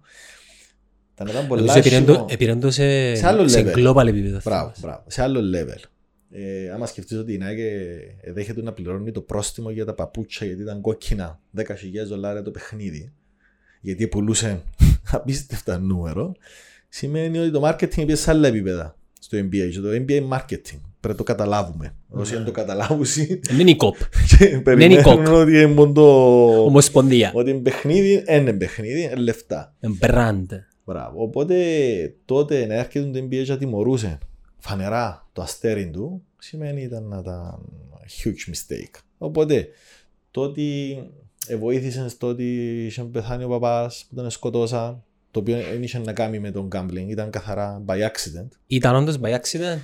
Επήρε το σε global επίπεδο. Μπράβο, σε άλλο level. Άμα σκεφτείς ότι η Νάγκε δέχεται να πληρώνει το πρόστιμο για τα παπούτσια γιατί ήταν κόκκινα, $10,000 το παιχνίδι, γιατί πουλούσε απίστευτα νούμερο, σημαίνει ότι το marketing πήγε σε άλλα επίπεδα στο NBA. Και το NBA marketing πρέπει να το καταλάβουμε. Όσοι αν το καταλάβουν, δεν είναι κοπ. Περιμένουν ότι είναι μόνο ομοσπονδία. Ότι είναι παιχνίδι, είναι παιχνίδι, είναι λεφτά. Είναι brand. Μπράβο. Οπότε τότε να έρχεται το NBA και τιμωρούσε φανερά το αστέρι του, σημαίνει ήταν huge mistake. Οπότε το ότι βοήθησε στο ότι είχε πεθάνει ο παπάς που τον σκοτώσα, το οποίο δεν είχε να κάνει με τον gambling, ήταν καθαρά by accident. Ήταν όντως by accident.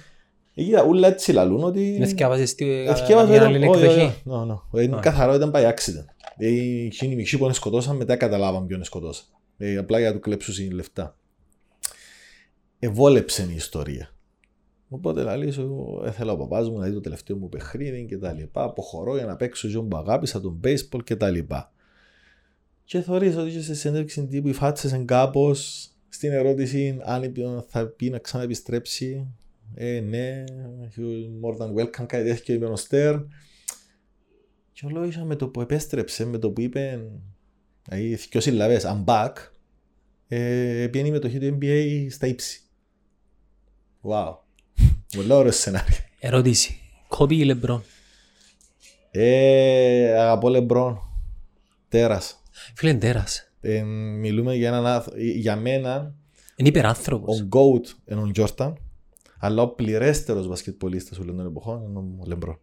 Κοίτα, ούλα έτσι λαλούν ότι... Εθιάβαζες την άλλη εκδοχή. Είναι καθαρό, ήταν by accident. Εκείνοι οι μιχοί που σκοτώσαν, μετά καταλάβαν ποιον σκοτώσαν. Απλά για να του κλέψουν λεφτά. Εβόλεψε η ιστορία. Οπότε λαλεί, θέλω ο παπάς μου να δει το τελευταίο μου παιχνίδι κτλ. Αποχωρώ για να παίξω ζώο που αγάπησα, τον baseball κτλ. Και θεωρείς ότι σε συνέντευξη τύπου υφάτσεσαι κάπως στην ερώτηση αν θα πει να ξαναεπιστρέψει. Ναι, more than welcome, κάτι τέτοιο είπε ο Στέρν. Και ολόγησα με το που επέστρεψε, με το που είπε, οι δυο συλλαβές, I'm back, πιένει η μετοχή του NBA στα ύψη. Wow, πολύ ωραίο σενάριο. Ερώτηση, Kobe ή LeBron? Αγαπώ LeBron, τέρας. Φίλε, τέρας. Μιλούμε για έναν, για μένα, είναι υπεράνθρωπος. Ο GOAT είναι ο Jordan. Αλλά ο πληρέστερος μπασκετπολίστας όλων των εποχών είναι ο Λεμπρόν.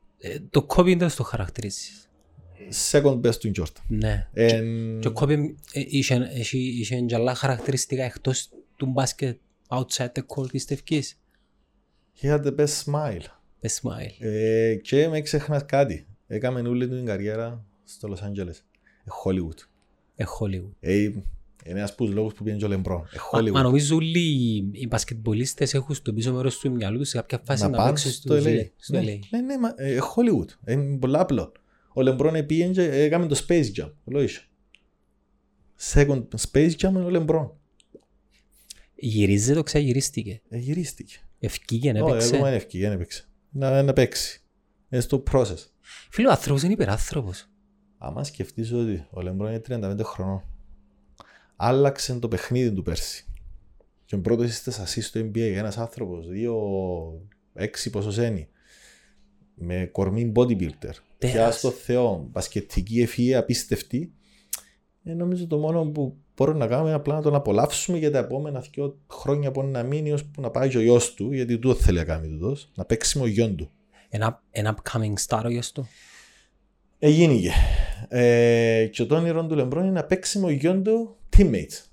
Το Κόμπι δεν στο χαρακτηρίζεις. Second best του Jordan. Ναι. Και ο Κόμπι είχε γυαλά χαρακτηριστικά εκτός του μπάσκετ, outside the court, πιστεύκεις. He had the best smile. Best smile. Και με ξεχνάς κάτι. Έκαμε όλη την καριέρα στο Los Angeles. Hollywood. Hollywood. Είναι ένας από τους λόγους που πήγαινε ο Λεμπρόν. Μα νομίζω όλοι οι μπασκετμπολίστες έχουν στο πίσω μέρος του μυαλού τους σε κάποια φάση να παίξουν στο LA. Ναι, μα Hollywood. Είναι πολλά απλό. Ο Λεμπρόν πήγαινε, έκαμε το Space Jam. Second Space Jam είναι ο Λεμπρόν. Γυρίζεται, το ξαγυρίστηκε. Γυρίστηκε. Ευκήγε να παίξει. Όχι, ευκήγε να παίξει. Να παίξει. Είναι στο process. Φίλε, ο άνθρωπος είναι υπεράνθρωπος. Άμα σκεφτείς ότι ο Λεμπρόν είναι 35 χρονών. Άλλαξε το παιχνίδι του πέρσι. Και ο πρώτος είστε ασίστ στο NBA. Ένας άνθρωπος, 2-6 ποσοσένη. Με κορμί bodybuilder. Πια στο Θεό. Μπασκετική ευφυΐα, απίστευτη. Νομίζω το μόνο που μπορούμε να κάνουμε είναι απλά να τον απολαύσουμε για τα επόμενα 2 χρόνια που να μείνει, ώσπου να πάει ο γιος του. Γιατί τούτο θέλει να κάνει τούτος. Να παίξει με ο γιον του. Ένα upcoming star ο γιος του. Εγίνηκε. Και το όνειρο του Λεμπρόν είναι να παίξει με ο γιον του teammates.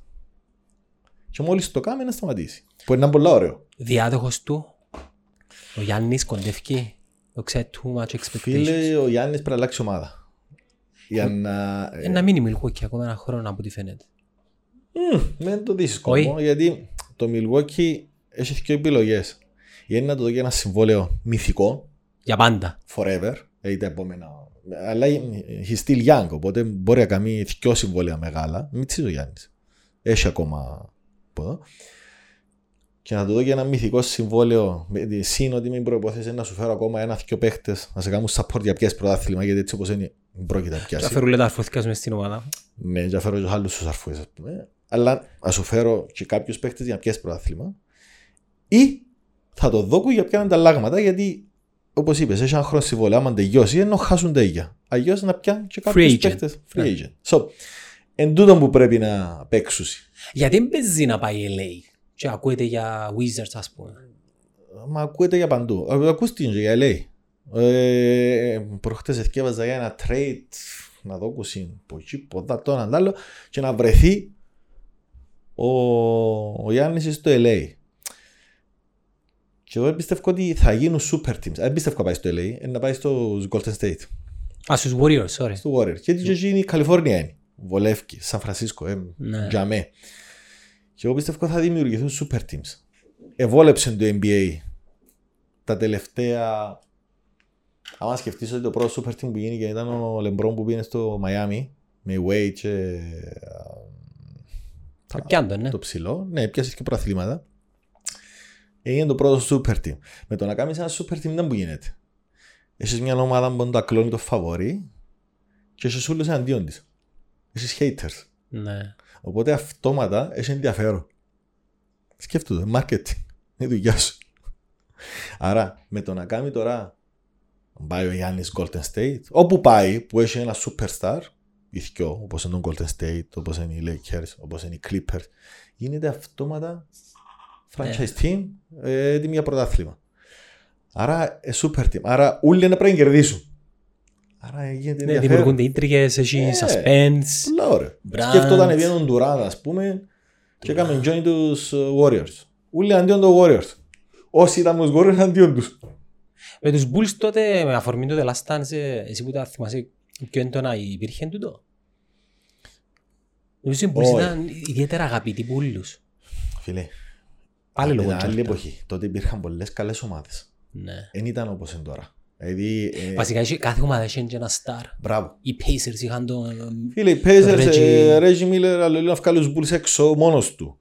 Και μόλις το κάνει να σταματήσει. Που είναι πολύ ωραίο. Διάδοχος του, ο Γιάννης κοντεύκει. Το ξέρει too much expectations. Φίλε, ο Γιάννης πρέπει να αλλάξει ομάδα. Για να... να μείνει Milwaukee ακόμα ένα χρόνο από ό,τι φαίνεται. Δεν το δύσκολο. Γιατί το Milwaukee έχει 2 επιλογές. Είναι να το δω και ένα συμβόλαιο μυθικό. Για πάντα. Forever. Τα επόμενα. Αλλά he's still young, οπότε μπορεί να κάνει 2 συμβόλαια μεγάλα. Μην τσίζει ο Γιάννης. Έχει ακόμα πόδο. Και να του δω και ένα μυθικό συμβόλαιο. Συν ότι με προϋποθέσεις να σου φέρω ακόμα 1-2 παίχτες να σε κάνουν support για πιάσεις πρωτάθλημα. Γιατί έτσι όπως είναι, πρόκειται να πιάσεις. Θα φέρουν λέτα αρφωθήκας μες στην ομάδα. Ναι, θα φέρω και τους άλλους τους αρφωθείς, ας πούμε. Αλλά να σου φέρω και κάποιους παίχτες για να πιάσεις πρωτάθλημα. Ή θα το δω για πιάνουν τα ανταλλάγματα, γιατί. Όπως είπες, έχει ένα χρόνο συμβόλαιο. Άμα τελειώσει, ενώ χάσουν τέλεια. Αλλιώς να πιάνουν και κάποιους παίχτες. Free agent. So, εν τούτον που πρέπει να παίξουσει. Γιατί δεν παίζει να πάει LA και ακούεται για Wizards, ας πούμε. Μα ακούεται για παντού. Ακούστηκε για LA. Προχτές εθιέβαζα για ένα trade, να δω κουσίν, ποτά, το έναν άλλο, και να βρεθεί ο Γιάννης στο LA. Και εγώ εμπιστεύω ότι θα γίνουν super teams. Αν εμπιστεύω να πάει στο LA, να πάει στους Golden State. Α, στους Warriors, sorry. Στους Warriors. Και έτσι γίνει η Καλιφόρνια είναι. Βολεύκη, Σαν Φρανσίσκο, Τζαμέ. Και εγώ πιστεύω ότι θα δημιουργηθούν super teams. Εβόλεψε το NBA τα τελευταία... Αν σκεφτείς ότι το πρώτο super team που γίνει ήταν ο Λεμπρόν που πήγαινε στο Miami με Wade και... το ψηλό. Ναι, πιάσεις και προαθλήματα. Είναι το πρώτο super team. Με το να κάνεις ένα super team δεν που γίνεται. Έχεις μια ομάδα που τα κλώνει το φαβορί και έχεις όλους εναντίον της. Έχεις haters. Ναι. Οπότε αυτόματα έχεις ενδιαφέρον. Σκέφτομαι, marketing. Είναι η δουλειά σου. Άρα με το να κάνει τώρα πάει ο Γιάννης Golden State, όπου πάει που έχει ένα superstar, ηθικιό, όπως είναι το Golden State, όπως είναι οι Lakers, όπως είναι οι Clippers, γίνεται αυτόματα franchise team, τη μία πρωτάθλημα. Άρα super team. Άρα όλοι είναι πρέπει να κερδίσουν. Άρα γίνεται ενδιαφέρον. Δημιουργούνται ίντριγες, έχει suspense. Σκέφτονταν βγαίνουν Ντουράν, ας πούμε, Και έκαμε join τους Warriors. Ούλοι αντίον τους Warriors. Όσοι ήταν τους Warriors αντίον τους. Με τους Bulls τότε, με αφορμή του Last Dance, εσύ που τα θυμάσαι πιο έντονα υπήρχε τούτο. Τους Bulls ήταν ιδιαίτερα αγαπητοί Bulls. Φίλε, πάλι λόγω τότε. Άλλη εποχή, τότε υπήρχαν πολλές καλές ομάδες. Δεν ήταν όπως είναι τώρα. Δηλαδή, βασικά κάθε ομάδα είχε ένα στάρ. Μπράβο. Οι Pacers είχαν τον... Φίλε, οι Pacers, Reggie Miller, αλληλούν αυκάλους Bulls έξω μόνος του.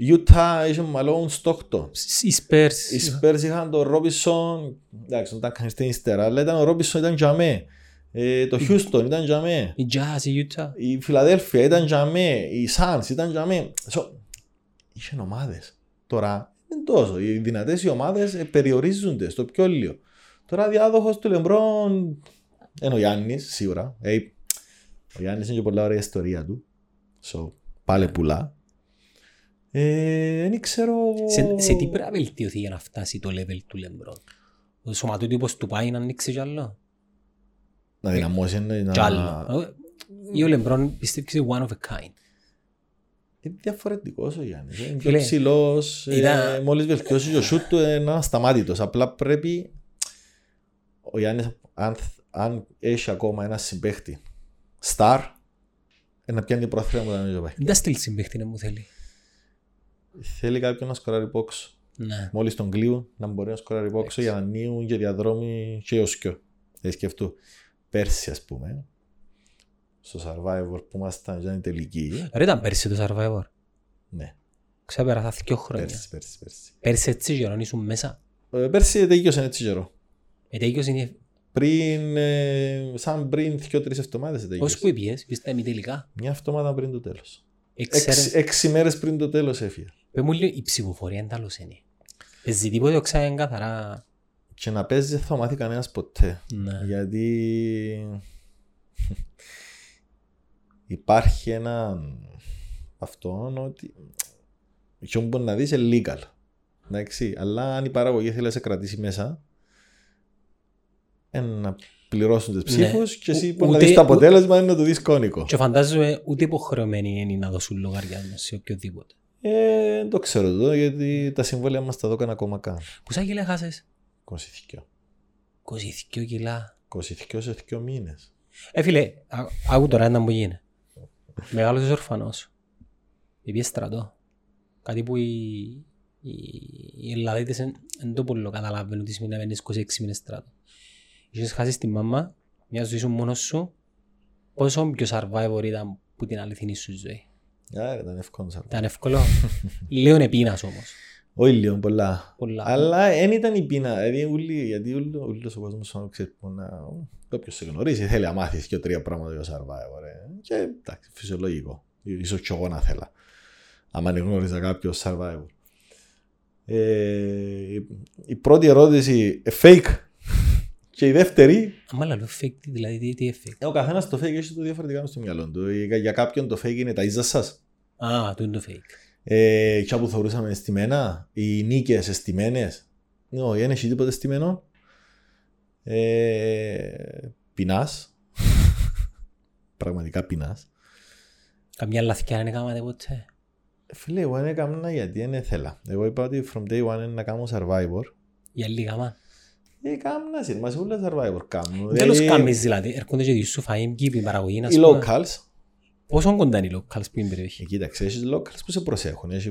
Utah είχε Malone, Stockton. Οι Spurs. Οι Spurs είχαν τον Robinson, εντάξει, όταν κάνεις την ύστερα, αλλά ήταν ο Robinson ήταν για μέ. Το Houston ήταν για μέ. Η Jazz, η Utah. Η Philadelphia ήταν για μέ. Οι Suns ήταν για μέ. Είχαν ομάδες. Τώρα δεν τόσο. Οι δυνατές οι ομάδες περιορίζονται στο πιο λίγο. Τώρα διάδοχος του LeBron είναι ο Γιάννης, σίγουρα. Hey, ο Γιάννης είναι και πολλά ωραία ιστορία του. So, πάλι πουλά. Δεν ξέρω... Σε τι πρέπει να βελτιωθεί για να φτάσει το level του LeBron. Ο σωματότυπος του πάει να ανοίξει κι άλλο. Να δυναμώσει να... Κι άλλο. Ή ο LeBron πιστεύει one of a kind. Είναι διαφορετικός ο Γιάννης. Είναι πιο ψηλός. Μόλις βελτιώσει και ο shoot του είναι ανασταμάτητος. Απλά πρέπει... Ο Γιάννης, αν έχει ακόμα ένα συμπαίχτη στάρ, να πιάνει την προθέα μου να μην το πάει. Δεν στείλει συμπαίχτη να μου θέλει. Θέλει κάποιον να σκοράρει πόξο. Ναι. Μόλις τον κλείουν να μπορεί να σκοράρει πόξο για να ανοίγουν και διαδρόμοι και ως κιό. Δηλαδή σκεφτού. Πέρσι, ας πούμε, στο Survivor που ήμασταν, ήταν η τελική. Ρε, ήταν πέρσι το Survivor. Ναι. Ξεπεράσαν 2 χρόνια. Πέρσι έτσι γερόν ήσουν μέσα. Πέρσι τελείωσαν έτσι γερόν. Είναι... Πριν, σαν πριν 2-3 εβδομάδες. Πώς που είπες, πιστεύω μη τελικά. Μια εβδομάδα πριν το τέλος. 6 μέρες πριν το τέλος έφυγε. Πες μου λίγο, η ψηφοφορία είναι τέλος είναι. Παίζει τίποτε οξά είναι καθαρά. Και να παίζει δεν θα μάθει κανένας ποτέ. Ναι. Γιατί υπάρχει ένα αυτόν ότι και όμως μπορεί να δεις illegal. Εντάξει, αλλά αν η παραγωγή θέλει να σε κρατήσει μέσα να πληρώσουν τις ψήφους και εσύ να δεις το αποτέλεσμα είναι να το δεις κόνικο. Και φαντάζομαι ούτε υποχρεωμένοι είναι να δώσουν λογαριασμό σε οποιοδήποτε. Δεν το ξέρω εδώ γιατί τα συμβόλαια μας τα δώκαν ακόμα καν. Πόσα κιλά χάσες? 22. 22 κιλά. 22 σε 2 μήνες. Φίλε, άκου τώρα ένα που γίνει. Μεγάλος ορφανός. Πήγε στρατό. Κάτι που οι Ελλαδίτες δεν το πολύ καταλαβαίνουν τι σημαίνει να μένεις 26 μήνες στρατό. Είχες χάσει τη μάμα, μια ζωή σου μόνος σου, πόσο πιο survivor ήταν που την αληθινή σου ζωή. Ήταν εύκολο. Ήταν εύκολο. Λέω είναι πείνας όμως. Όχι λέω πολλά. Αλλά δεν ήταν η πείνα. Γιατί όλος ο κόσμος ξέρει να... Όποιος σε γνωρίζει θέλει να μάθει 2-3 πράγματα για survivor. Και εντάξει, φυσιολογικό. Ίσως κι εγώ να θέλω. Αν γνώριζα κάποιο survivor. Η πρώτη ερώτηση, fake. Και η δεύτερη. Αμάλα, το fake, δηλαδή τι fake. Ο καθένας το fake έχει το διαφορετικά στο μυαλό του. Για κάποιον το fake είναι τα ίζα σας. Α, το είναι το fake. Και όπου θεωρούσαμε αισθημένα, οι νίκες αισθημένες. Όχι, δεν έχει τίποτα αισθημένο. Πεινάς. Πραγματικά πεινάς. Καμιά λαθιά δεν έκανα ποτέ. Φίλε, εγώ δεν έκανα γιατί δεν ήθελα. Εγώ είπα ότι from day one να κάνω survivor. Για λίγα μα. Κάμνας, είμαστε όλα survivor κάμνου. Τέλος κάμνες δηλαδή, έρχονται και σου φαΐμ και η παραγωγή να σου πούμε. Οι locals. Πόσο κοντά είναι οι locals που είναι περιοχή. Κοίταξε, έχεις locals που σε προσέχουν, έχεις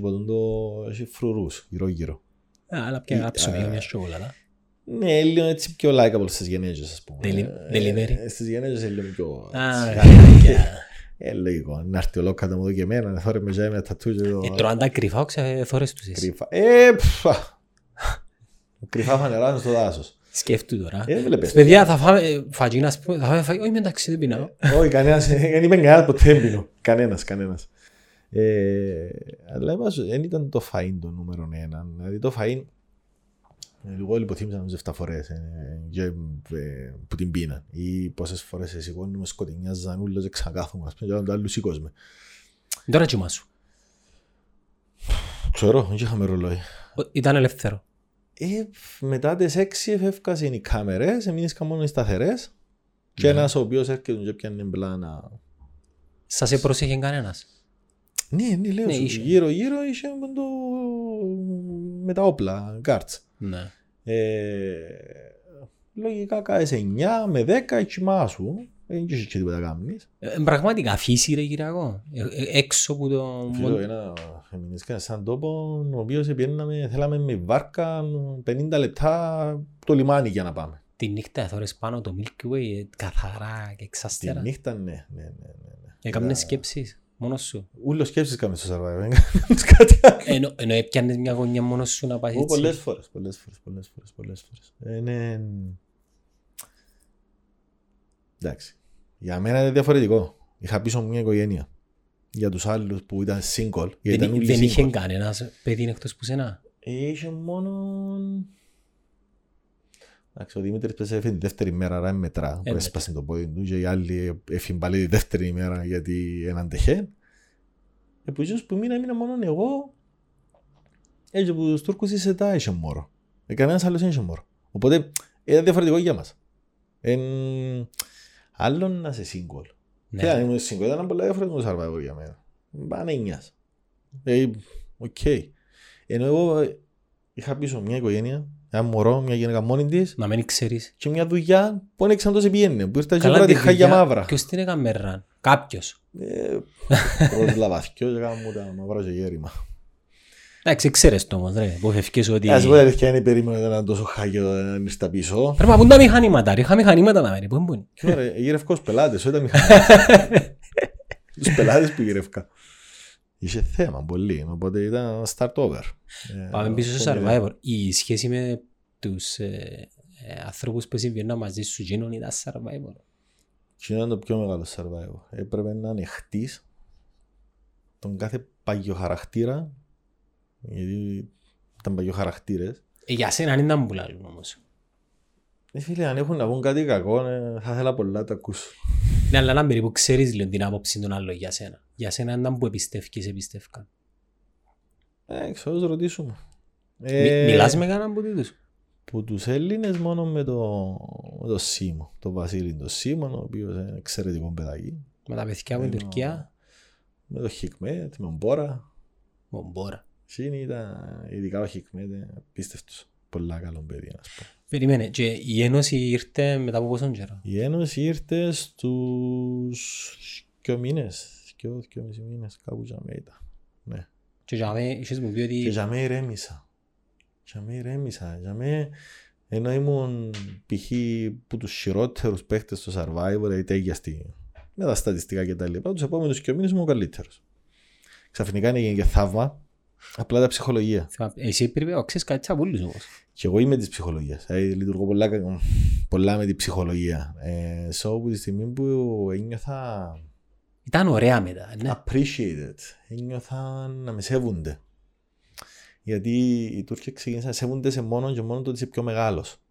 φρουρούς γύρω-γύρω. Αλλά πια γράψουμε για μια σιόλα. Ναι, λίγο έτσι πιο likeable στις γενέζες ας πούμε. Delivery. Στις γενέζες είναι λίγο πιο... Λογικό, να έρθει ο Λόκας να μου δω και εμένα, να θόρε με ζάει με τα τατούζια. Κρυφά φανεράζουν στο δάσος. Σκέφτου τώρα. Παιδιά θα φάμε φαγίνας, θα φάμε φαγίνας, όχι μεταξύ δεν πεινάω. Όχι κανένας, δεν είμαι κανένας ποτέ δεν πεινώ. Κανένας. Αλλά δεν ήταν το φαΐν το νούμερο 1. Δηλαδή το φαΐν, εγώ λιποθύμισα 7 φορές που την πείνα. Ή πόσες φορές σηκώνουμε σκοτεινιά ζανούλες, ξακάθουμε, ας πούμε, και άλλου σηκώσουμε. Τώρα κοιμάσου. Ξέρω, δεν είχαμε ρολόι. Ήταν ελεύθερο. Μετά τις 6 έφευκασαν οι κάμερες, εμείνησαν μόνο οι σταθερές και ένας ο οποίος έρχεται και πιάνε μπλά να... Σας προσέχει κανένας. Ναι, λέω σου, γύρω-γύρω είχε με τα όπλα, γκάρτς. Ναι. Λογικά κάνεις 9 με 10 κοιμάσου, δεν είσαι και τίποτα κάνεις. Πραγματικά φύση ρε Κυριακό, έξω από το... Φίλω, εμεινήσκανε σαν τόπο, ο οποίος θέλαμε με βάρκα 50 λεπτά το λιμάνι για να πάμε. Τη νύχτα θωρες πάνω το Milky Way καθαρά και εξαστέρα. Τη νύχτα ναι. Έκαμνες σκέψεις. Μόνος σου. Ούλο σκέψεις κάνεις στο Survivor. Ενώ έπιανες μια γωνιά μόνος σου να πας έτσι. Πολλές φορές. Είναι... Εντάξει. Για μένα είναι διαφορετικό. Είχα πίσω μια οικογένεια. Για τους άλλους που ήταν single. Δεν είχε κανένας παιδί εκτός που σένα. Είχε μόνο... Εντάξει, ο Δημήτρης πέσε έφυγε τη δεύτερη μέρα, άρα μετρά, έσπασε το πόδι του και οι άλλοι έφυγαν πάλι τη δεύτερη μέρα γιατί έναν τεχέ. Επίσης που μείνα μόνο εγώ, έτσι που τους Τούρκους είσαι τα έσιο μόρο. Κανένας άλλος έσιο μόρο. Οπότε είναι διαφορετικό για μας. Άλλον να είσαι σύγκολ. Και αν ήμουν σύγκολ ήταν πολλά διαφορετικό σαρβάγο για μένα. Πάνε εννιάς. Οκ. Ενώ εγώ είχα πίσω μια οικογένεια. Ένα μωρό, μια γυναίκα μόνη της. Να μην ξέρεις. Και μια δουλειά που είναι ξανά τόσο πιέννε. Που ήρθα και βράδυ τη χάγια μαύρα. Ποιος την έκαμε ραν. Κάποιος. Πρώτος λαβαθκιός έκαμε τα μαύρα και γέριμα. Εντάξει, ξέρεις το όμως ρε. Που φευκές ότι... Ας πω αλήθεια είναι περίμενο να ήταν τόσο χάγιο να είναι στα πίσω. Ρε μα πού είναι τα μηχανήματα ρε. Είχα μηχανήματα να μένει. Πού είναι. Γυρευκός πελάτες. Όταν μηχανήματα. Είχε θέμα πολύ, οπότε ήταν start over. Πάμε πίσω στο Survivor. Η σχέση με τους ανθρώπους που συμβαίνουν μαζί σου γίνουν ήταν Survivor. Και ήταν το πιο μεγάλο Survivor. Έπρεπε να ανεχτείς τον κάθε παγιοχαρακτήρα, γιατί ήταν παγιοχαρακτήρες. Για σένα δεν ήταν πολλά λοιπόν όμως. Φίλε, αν έχουν να πούν κάτι κακό, θα ήθελα πολλά να τα ακούσω. Ναι, αλλά να περίπου ξέρεις λοιπόν, την άποψη των άλλων για σένα. Για σένα ήταν που εμπιστεύκες, εμπιστεύκαν. Ξέρω, ας ρωτήσουμε. Μιλάς με κανέναν που τίτους. Που τους Έλληνες μόνο με το Σίμο. Το Βασίλη το Σίμο, ο οποίος είναι εξαιρετικό παιδάκι. Με τα παιδιά από την Τουρκία. Με το Χικμέτ, με τον Μπόρα. Σύν ήταν, ειδικά ο Χικμέτ, απίστευτος. Πολλά καλό παιδί, ας πω. Περιμένε, και η Ένωση ήρθε μετά από πόσον καιρό. Η Ένωση ήρθε στους 2 μήνες, 2,5 μήνες κάπου Τζαμέιτα. Ναι. Και Τζαμέ, είχες μου πει ότι... Και Τζαμέ ηρέμησα. Τζαμέ, ενώ ήμουν π.χ. που τους χειρότερους παίχτες στο Survivor, δηλαδή τέγιαστη, με τα στατιστικά και τα λοιπά, τους επόμενους 2 μήνες ήμουν καλύτερος. Ξαφνικά έγινε και θαύμα. Απλά τα ψυχολογία. Εσύ πρέπει να ξέρεις κάτι σαν πολλούς όμως. Και εγώ είμαι της ψυχολογίας. Λειτουργώ πολλά με την ψυχολογία. Από τη στιγμή που ένιωθα... Ήταν ωραία μετά, ναι. Appreciated. Ένιωθα να με σέβονται. Γιατί οι Τούρκοι ξεκίνησαν να σέβονται σε μόνο και μόνο το ότι είσαι πιο μεγάλος.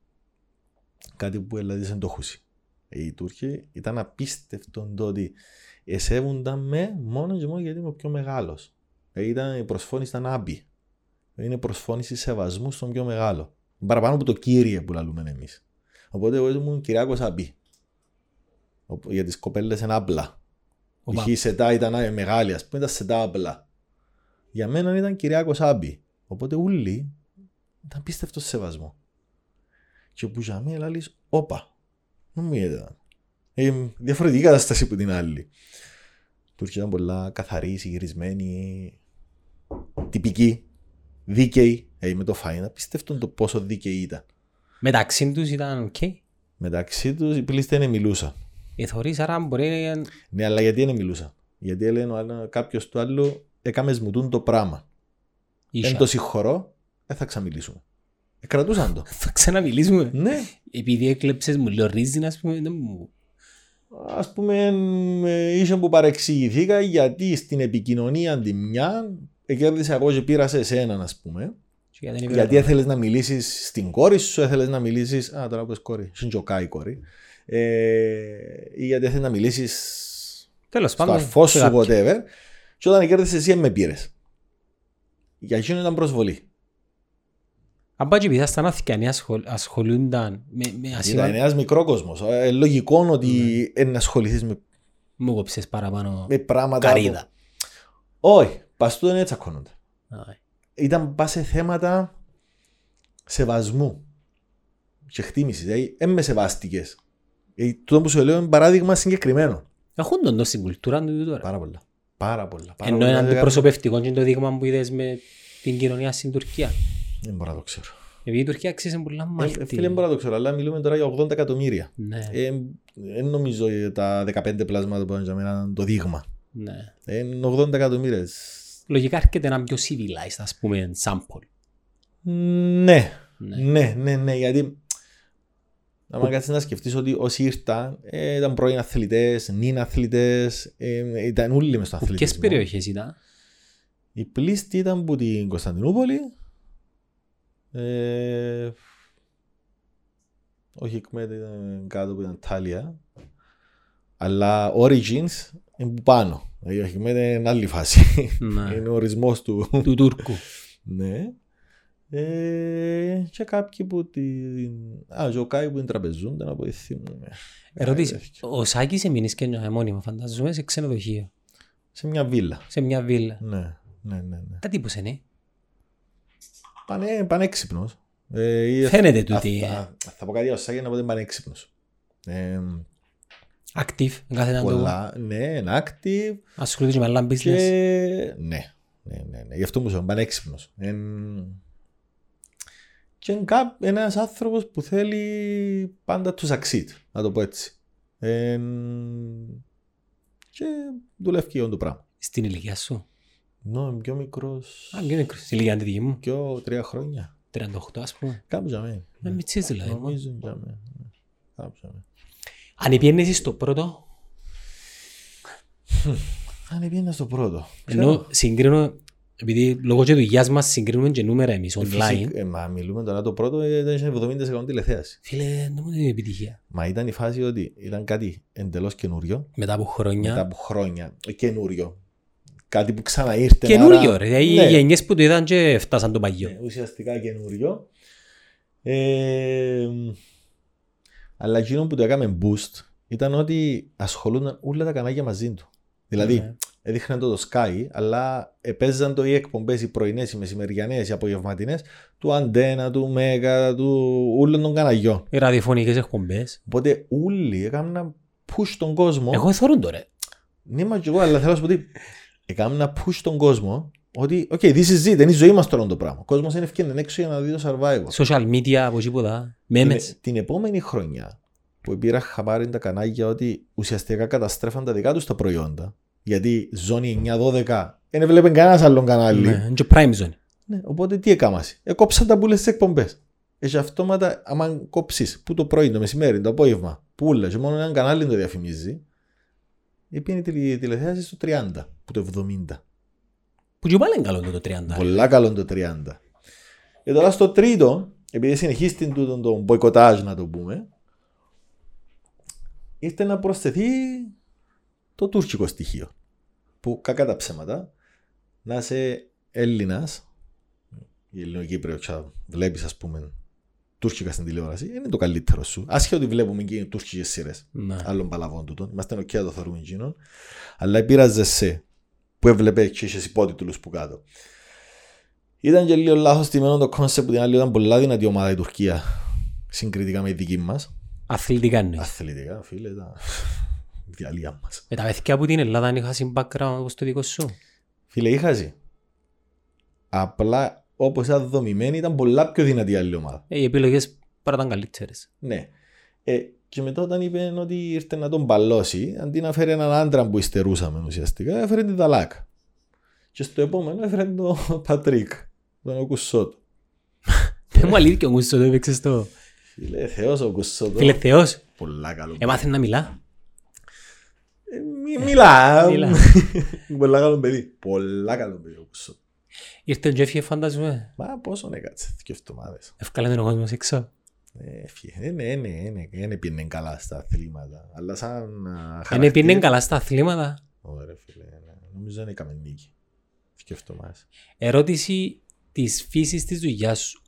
Κάτι που δηλαδή δεν το χούσε. Οι Τούρκοι ήταν απίστευτον το ότι εσέβονταν με μόνο και μόνο γιατί είμαι πιο μεγάλος. Η προσφώνηση ήταν άμπη. Είναι προσφώνηση σεβασμού στον πιο μεγάλο. Παραπάνω από το κύριε που λαλούμε εμείς. Οπότε εγώ ήμουν Κυριάκος άμπη. Για τις κοπέλες είναι άμπλα. Η σετά ήταν μεγάλη, ας πούμε, ήταν σετά άμπλα. Για μένα ήταν Κυριάκος άμπη. Οπότε ούλοι ήταν πίστευτος σεβασμό. Και που για μένα λαλείς, όπα. Νομίζετε. Διαφορετική κατάσταση από την άλλη. Τούρκοι ήταν πολλά καθαροί, συγκυρισμένοι, τυπικοί, δίκαιοι. Με το φάιν, απίστευτον το πόσο δίκαιοι ήταν. Μεταξύ τους ήταν οκ. Μεταξύ τους οι πλήστε δεν μιλούσαν. Εθωρείς άρα μπορεί... Ναι, αλλά γιατί δεν μιλούσαν. Γιατί έλεγαν κάποιος του άλλου έκαμε σμουτούν το πράγμα. Εν το συγχωρώ, θα ξαμιλήσουμε. Κρατούσαν το. Θα ξαναμιλήσουμε. Ναι. Επειδή έκλεψες μου λορίζιν, ας πούμε, δεν μου... Ας πούμε, είσαι που παρεξηγηθήκα γιατί στην επικοινωνία τη μια κέρδισε εγώ και πήρα σε εσέναν, ας πούμε. Γιατί έθελες να μιλήσεις στην κόρη σου, έθελες να μιλήσεις. Α, τώρα πες κόρη, συντζοκάει η κόρη. Ή γιατί έθελες να μιλήσεις στο αρφό σου, whatever. Και όταν κέρδισε εσύ, με πήρες. Για εκείνο ήταν προσβολή. Αν πάει και επειδή στα ναυκιανοί ασχολούνταν με ασύλλα... Ήταν ένας μικρό κόσμος. Λογικό ότι να ασχοληθείς με... Μου κόψες παραπάνω καρύδα. Όχι, παστούτον δεν τσακώνονται. Ήταν πά σε θέματα σεβασμού και χτίμησης. Δηλαδή, έμε σεβαστικές. Τούτο που σου λέω είναι παράδειγμα συγκεκριμένο. Έχουν τον στην κουλτούρα του τώρα. Πάρα πολλά. Ενώ είναι αντιπροσωπευτικό είναι το δείγμα που είδες με την κοινωνία στην Τουρκία. Δεν μπορώ να το ξέρω. Επειδή η Τουρκία αξίζει πολλά μάλτι. Φίλε, δεν μπορώ να το ξέρω, αλλά μιλούμε τώρα για 80 εκατομμύρια. Ναι. Δεν νομίζω τα 15 πλάσματα που είναι το δείγμα. Ναι. Είναι 80 εκατομμύρια. Λογικά έρχεται ένα πιο civilized, ας πούμε, sample. Ναι. Ναι, γιατί άμα κάτσεις να σκεφτείς ότι όσοι ήρθαν ήταν πρώην αθλητές, νυν αθλητές, ήταν όλοι μες στο αθλητισμό. Ποιες περιοχές ήταν? Οι πλήστοι ήταν από την Κωνσταντινούπολη, όχι εκμέτα ήταν κάτω που ήταν Τάλια, αλλά origins είναι που πάνω, δηλαδή όχι εκμέτα είναι άλλη φάση, είναι ο ορισμός του Τούρκου. Ναι. Και κάποιοι που την... ο Κάι που την τραπεζούνταν από τη θύμη. Ερωτήση, ο Σάκης εμείνεις και μόνιμα φαντάζομαι σε ξενοδοχείο. Σε μια βίλα. Ναι. Τα τύπος είναι. Πανέξυπνος. Φαίνεται τούτη. Θα πω κάτι για ο Σάκης να πω ότι είναι πανέξυπνος. Active, κάθε έναν τόπο. Ναι, είναι active. Ασχολείται με άλλα business. Ναι, γι' αυτό μου είσαι πανέξυπνος. Και ένας άνθρωπος που θέλει πάντα to succeed, να το πω έτσι. Και δουλεύει και όλο το πράγμα. Στην ηλικία σου? Ναι, είμαι πιο μικρός. Α, πιο μικρός. Στην ηλικία αντιδική μου. Πιο 3 χρόνια. 38 ας πούμε. Κάπου για μένα. Με μητσής δηλαδή. Νομίζω για μένα. Αν επιένεσαι στο πρώτο. Αν επιένεσαι στο πρώτο. Ενώ συγκρίνω... Επειδή λόγω και δουλειάς μας συγκρίνουμε και νούμερα εμείς online. Μα μιλούμε τώρα το πρώτο ήταν 70% τηλεθέαση. Φίλε, δεν μου είναι επιτυχία. Μα ήταν η φάση ότι ήταν κάτι εντελώς καινούριο. Μετά από χρόνια. Καινούριο. Κάτι που ξαναήρθε. Καινούριο άρα... ρε. Οι γενιές που το είδαν και φτάσαν το παγιό. Ουσιαστικά καινούριο. Αλλά εκείνο που το έκαμε boost ήταν ότι ασχολούνταν όλα τα κανάλια μαζί του. Δηλαδή, έδειχναν το Sky, αλλά παίζαν το οι εκπομπές, οι πρωινές, οι μεσημεριανές, οι απογευματινές, του Αντένα, του Μέγα, του όλων των καναγιών. Οι ραδιοφωνικές εκπομπές. Οπότε όλοι έκαναν να push τον κόσμο. Εγώ εθώρουν τώρα. Ναι, μα και εγώ, αλλά θέλω να σου πω ότι έκαναν να push τον κόσμο ότι, OK, this is it, είναι η ζωή μας τώρα το πράγμα. Ο κόσμος είναι ευκαιρία έξω για να δει το survival. Social media, από τίποτα. Memes. Την επόμενη χρονιά που πήρα χαμάρι τα κανάλια ότι ουσιαστικά καταστρέφαν τα δικά τους τα προϊόντα. Γιατί ζώνη 9-12 δεν έβλεπε κανένας άλλον κανάλι. Ναι, είναι και prime zone. Ναι, οπότε τι έκαμασαι. Εκόψαν τα πουλές στις εκπομπές. Έχει αυτόματα, άμα κόψεις που το πρωί, το μεσημέρι, το απόγευμα, πουλα, και μόνο έναν κανάλι το διαφημίζει, επίνει τη τηλεθέαση στο 30, που το 70. Που και πάλι είναι καλό το 30. Πολλά καλό το 30. Και τώρα στο τρίτο, επειδή συνεχίσει τον μποϊκοτάζ να το πούμε, ήρθε να προσθεθεί το τουρκικό στοιχείο, που κακά τα ψέματα, να είσαι Έλληνας, η Ελληνοκύπριο βλέπεις ας πούμε τουρκικά στην τηλεόραση, είναι το καλύτερο σου, άσχε ότι βλέπουμε και τουρκικές σειρές, άλλων παλαβών τούτων, είμαστε νοκιά το θεωρούμε εκείνον, αλλά επειράζεσαι που έβλεπε και είχες υπότιτλους που κάτω. Ήταν και λίγο λάθος τιμένο το κόνσεπτ που την άλλη ήταν πολλά δυνατή ομάδα η Τουρκία, συγκριτικά με η δική μας. Αθλητικά ναι. Αθλητικά φίλε, ήταν... Με τα παιδιά που την Ελλάδα αν είχα συμπακράμα όπως το δικό σου. Φίλε είχαζε. Απλά όπως ήταν δομημένη ήταν πολλά πιο δυνατή άλλη ομάδα. Οι επιλογές παρά ήταν καλύτερες. Ναι. Και μετά όταν είπαν ότι ήρθε να τον μπαλώσει, αντί να φέρει έναν άντρα που υστερούσαμε ουσιαστικά, έφερε την Ταλάκ. Και στο επόμενο έφερε τον Πατρίκ, τον Κουσσότο. Δεν μου αλήθεια ο Κουσσότο έπαιξε στο... Φίλε θεός ο Κουσσότο. Φίλε θεός. Πολλά καλό. Έμαθε να μιλά. Μιλά. Πολλά καλό παιδί. Πολλά καλό παιδί. Ήρθε και έφυγε φαντάζομαι. Μα πόσο να κάτσε και εβδομάδες. Ευκάλαμε τον κόσμο έξω. Ναι, πήγαινε καλά στα αθλήματα. Αλλά σαν χαρακτήρα. Είναι πήγαινε καλά στα αθλήματα. Ωραία φίλε. Νομίζω είναι καμενίκη. Και εβδομάδες. Ερώτηση της φύσης της δουλειάς σου.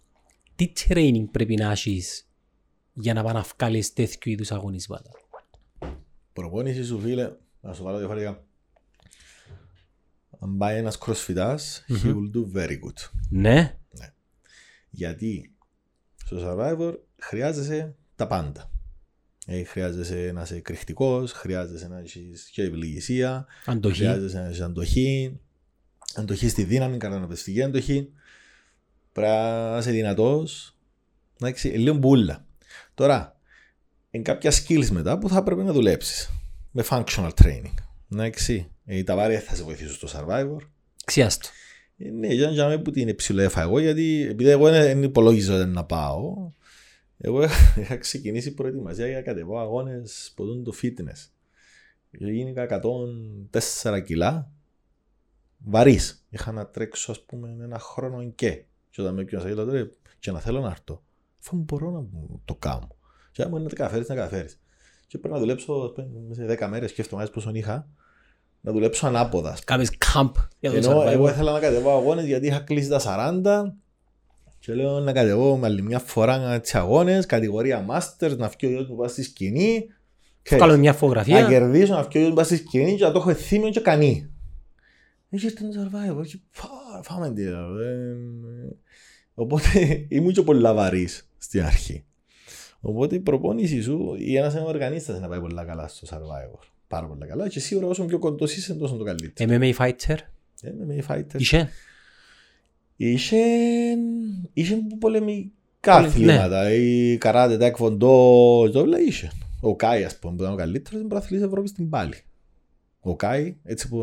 Τι training πρέπει να έχεις για να παναυκάλεις τέτοιου είδους αγωνίσματα? Προπόνηση σου φίλε, να σου βάλω διαφορετικά. αν πάει ένας κροσφιτάς, he will do very good. Ναι. Ναι. Γιατί στο Survivor χρειάζεσαι τα πάντα. Χρειάζεσαι να είσαι κρυκτικός, χρειάζεσαι να έχεις και ευλογησία, χρειάζεσαι να έχεις αντοχή, αντοχή στη δύναμη, καταναπαιστική αντοχή. Πρέπει να είσαι δυνατός, να έχεις λίγο μπούλα. Τώρα, εν κάποια skills μετά που θα πρέπει να δουλέψεις με functional training. Να έχεις, τα βάρια θα σε βοηθήσουν στο Survivor. Ξιάστο. Ναι, για μένα που την ψηλοέφα εγώ, γιατί επειδή εγώ δεν υπολόγιζα να πάω, εγώ είχα ξεκινήσει προετοιμασία για να κατεβώ αγώνες ποδούν του fitness. Γίνηκα 104 κιλά, βαρύς. Είχα να τρέξω, ας πούμε, ένα χρόνο και όταν με πιέζα και να θέλω να έρθω, αφού μπορώ να το κάνω. Και αν μπορεί να τα καταφέρεις, να καταφέρεις. Και πρέπει να δουλέψω σε 10 μέρες, σκέφτομαι πόσον είχα, να δουλέψω ανάποδα. Κάμεις κάμπ. Ενώ εγώ ήθελα να κατεβώ αγώνες γιατί είχα κλείσει τα 40. Και λέω να κατεβώ με άλλη μια φορά τις αγώνες, κατηγορία Masters, να φτιάξω ότι μου πάει στη σκηνή. Κάνω μια φωτογραφία. Να κερδίσω, να φτιάξω ότι μου πάει στη σκηνή και να το έχω θύμιο και κανεί. Έχει έρθει ένα Survivor και φάμε τι. Οπότε ήμουν και πολλά βαρύς στην αρχή. Οπότε η προπόνηση σου ή ένας οργανίστας να πάει πολλά καλά στο Survivor. Πάρα πολλά καλά και σίγουρα όσο πιο κοντός είσαι τόσο το καλύτερο. MMA fighter. MMA fighter. Είχε. Είχε πολεμικά αθλήματα, ναι. Η καράτε, τα εκφοντό, το όλα είχε. Ο Kai, ας πούμε, που ήταν ο καλύτερος, είναι πρωταθλητής Ευρώπης στην πάλι. Ο Kai, έτσι που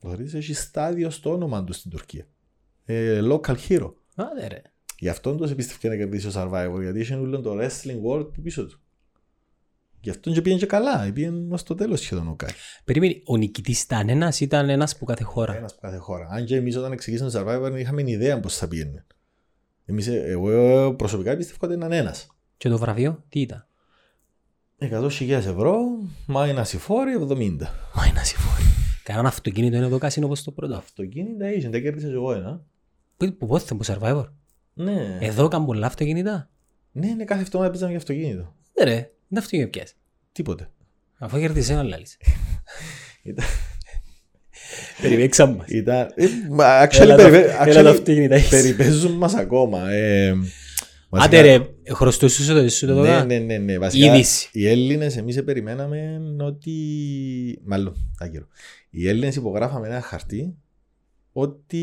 το θεωρείτε, έχει στάδιο στο όνομα του στην Τουρκία. Local hero. Άντε ρε. Γι' αυτόν τους επίστευκε να κερδίσει ο Survivor, γιατί είχε όλο το wrestling world που πίσω του. Γι' αυτόν και πήγαινε και καλά, πήγαινε ως το τέλος σχεδόν ο Κάι. Περίμενε, ο νικητής ήταν ένας που κάθε χώρα. Ένας που κάθε χώρα. Αν και εμείς όταν εξηγήσαμε το Survivor είχαμε ιδέα πώς θα πήγαινε. Εμείς, εγώ προσωπικά πιστεύω ότι ήταν ένας. Και το βραβείο, τι ήταν? 100.000 ευρώ, μάινας οι φόροι, 70. Μάινας οι φόροι. Κανένα αυτοκίνητο είναι εδώ κάσι, είναι όπως το πρώτο. Αυτοκίνητα είσαι, δεν κέρδισα εγώ ένα. Που πότε ήταν που Survivor. Ναι. Εδώ έκαναν πολλά αυτοκίνητα. Ναι, είναι κάθε εβδομάδα παίζαμε για αυτοκίνητο. Ναι, ρε. Δεν αυτό είχε πιάσει. Τίποτε. Αφού κερδίζει έναν λάλης. Περιπέξαν μας. Έλα τα αυτοκίνητα. Περιπέζουν μας ακόμα. Άντε ρε, χρωστούσες το εσύ το δώκα. Ναι, ναι, ναι. Βασικά οι Έλληνες εμείς περιμέναμε ότι... Μάλλον, άγγερο. Οι Έλληνες υπογράφαμε ένα χαρτί ότι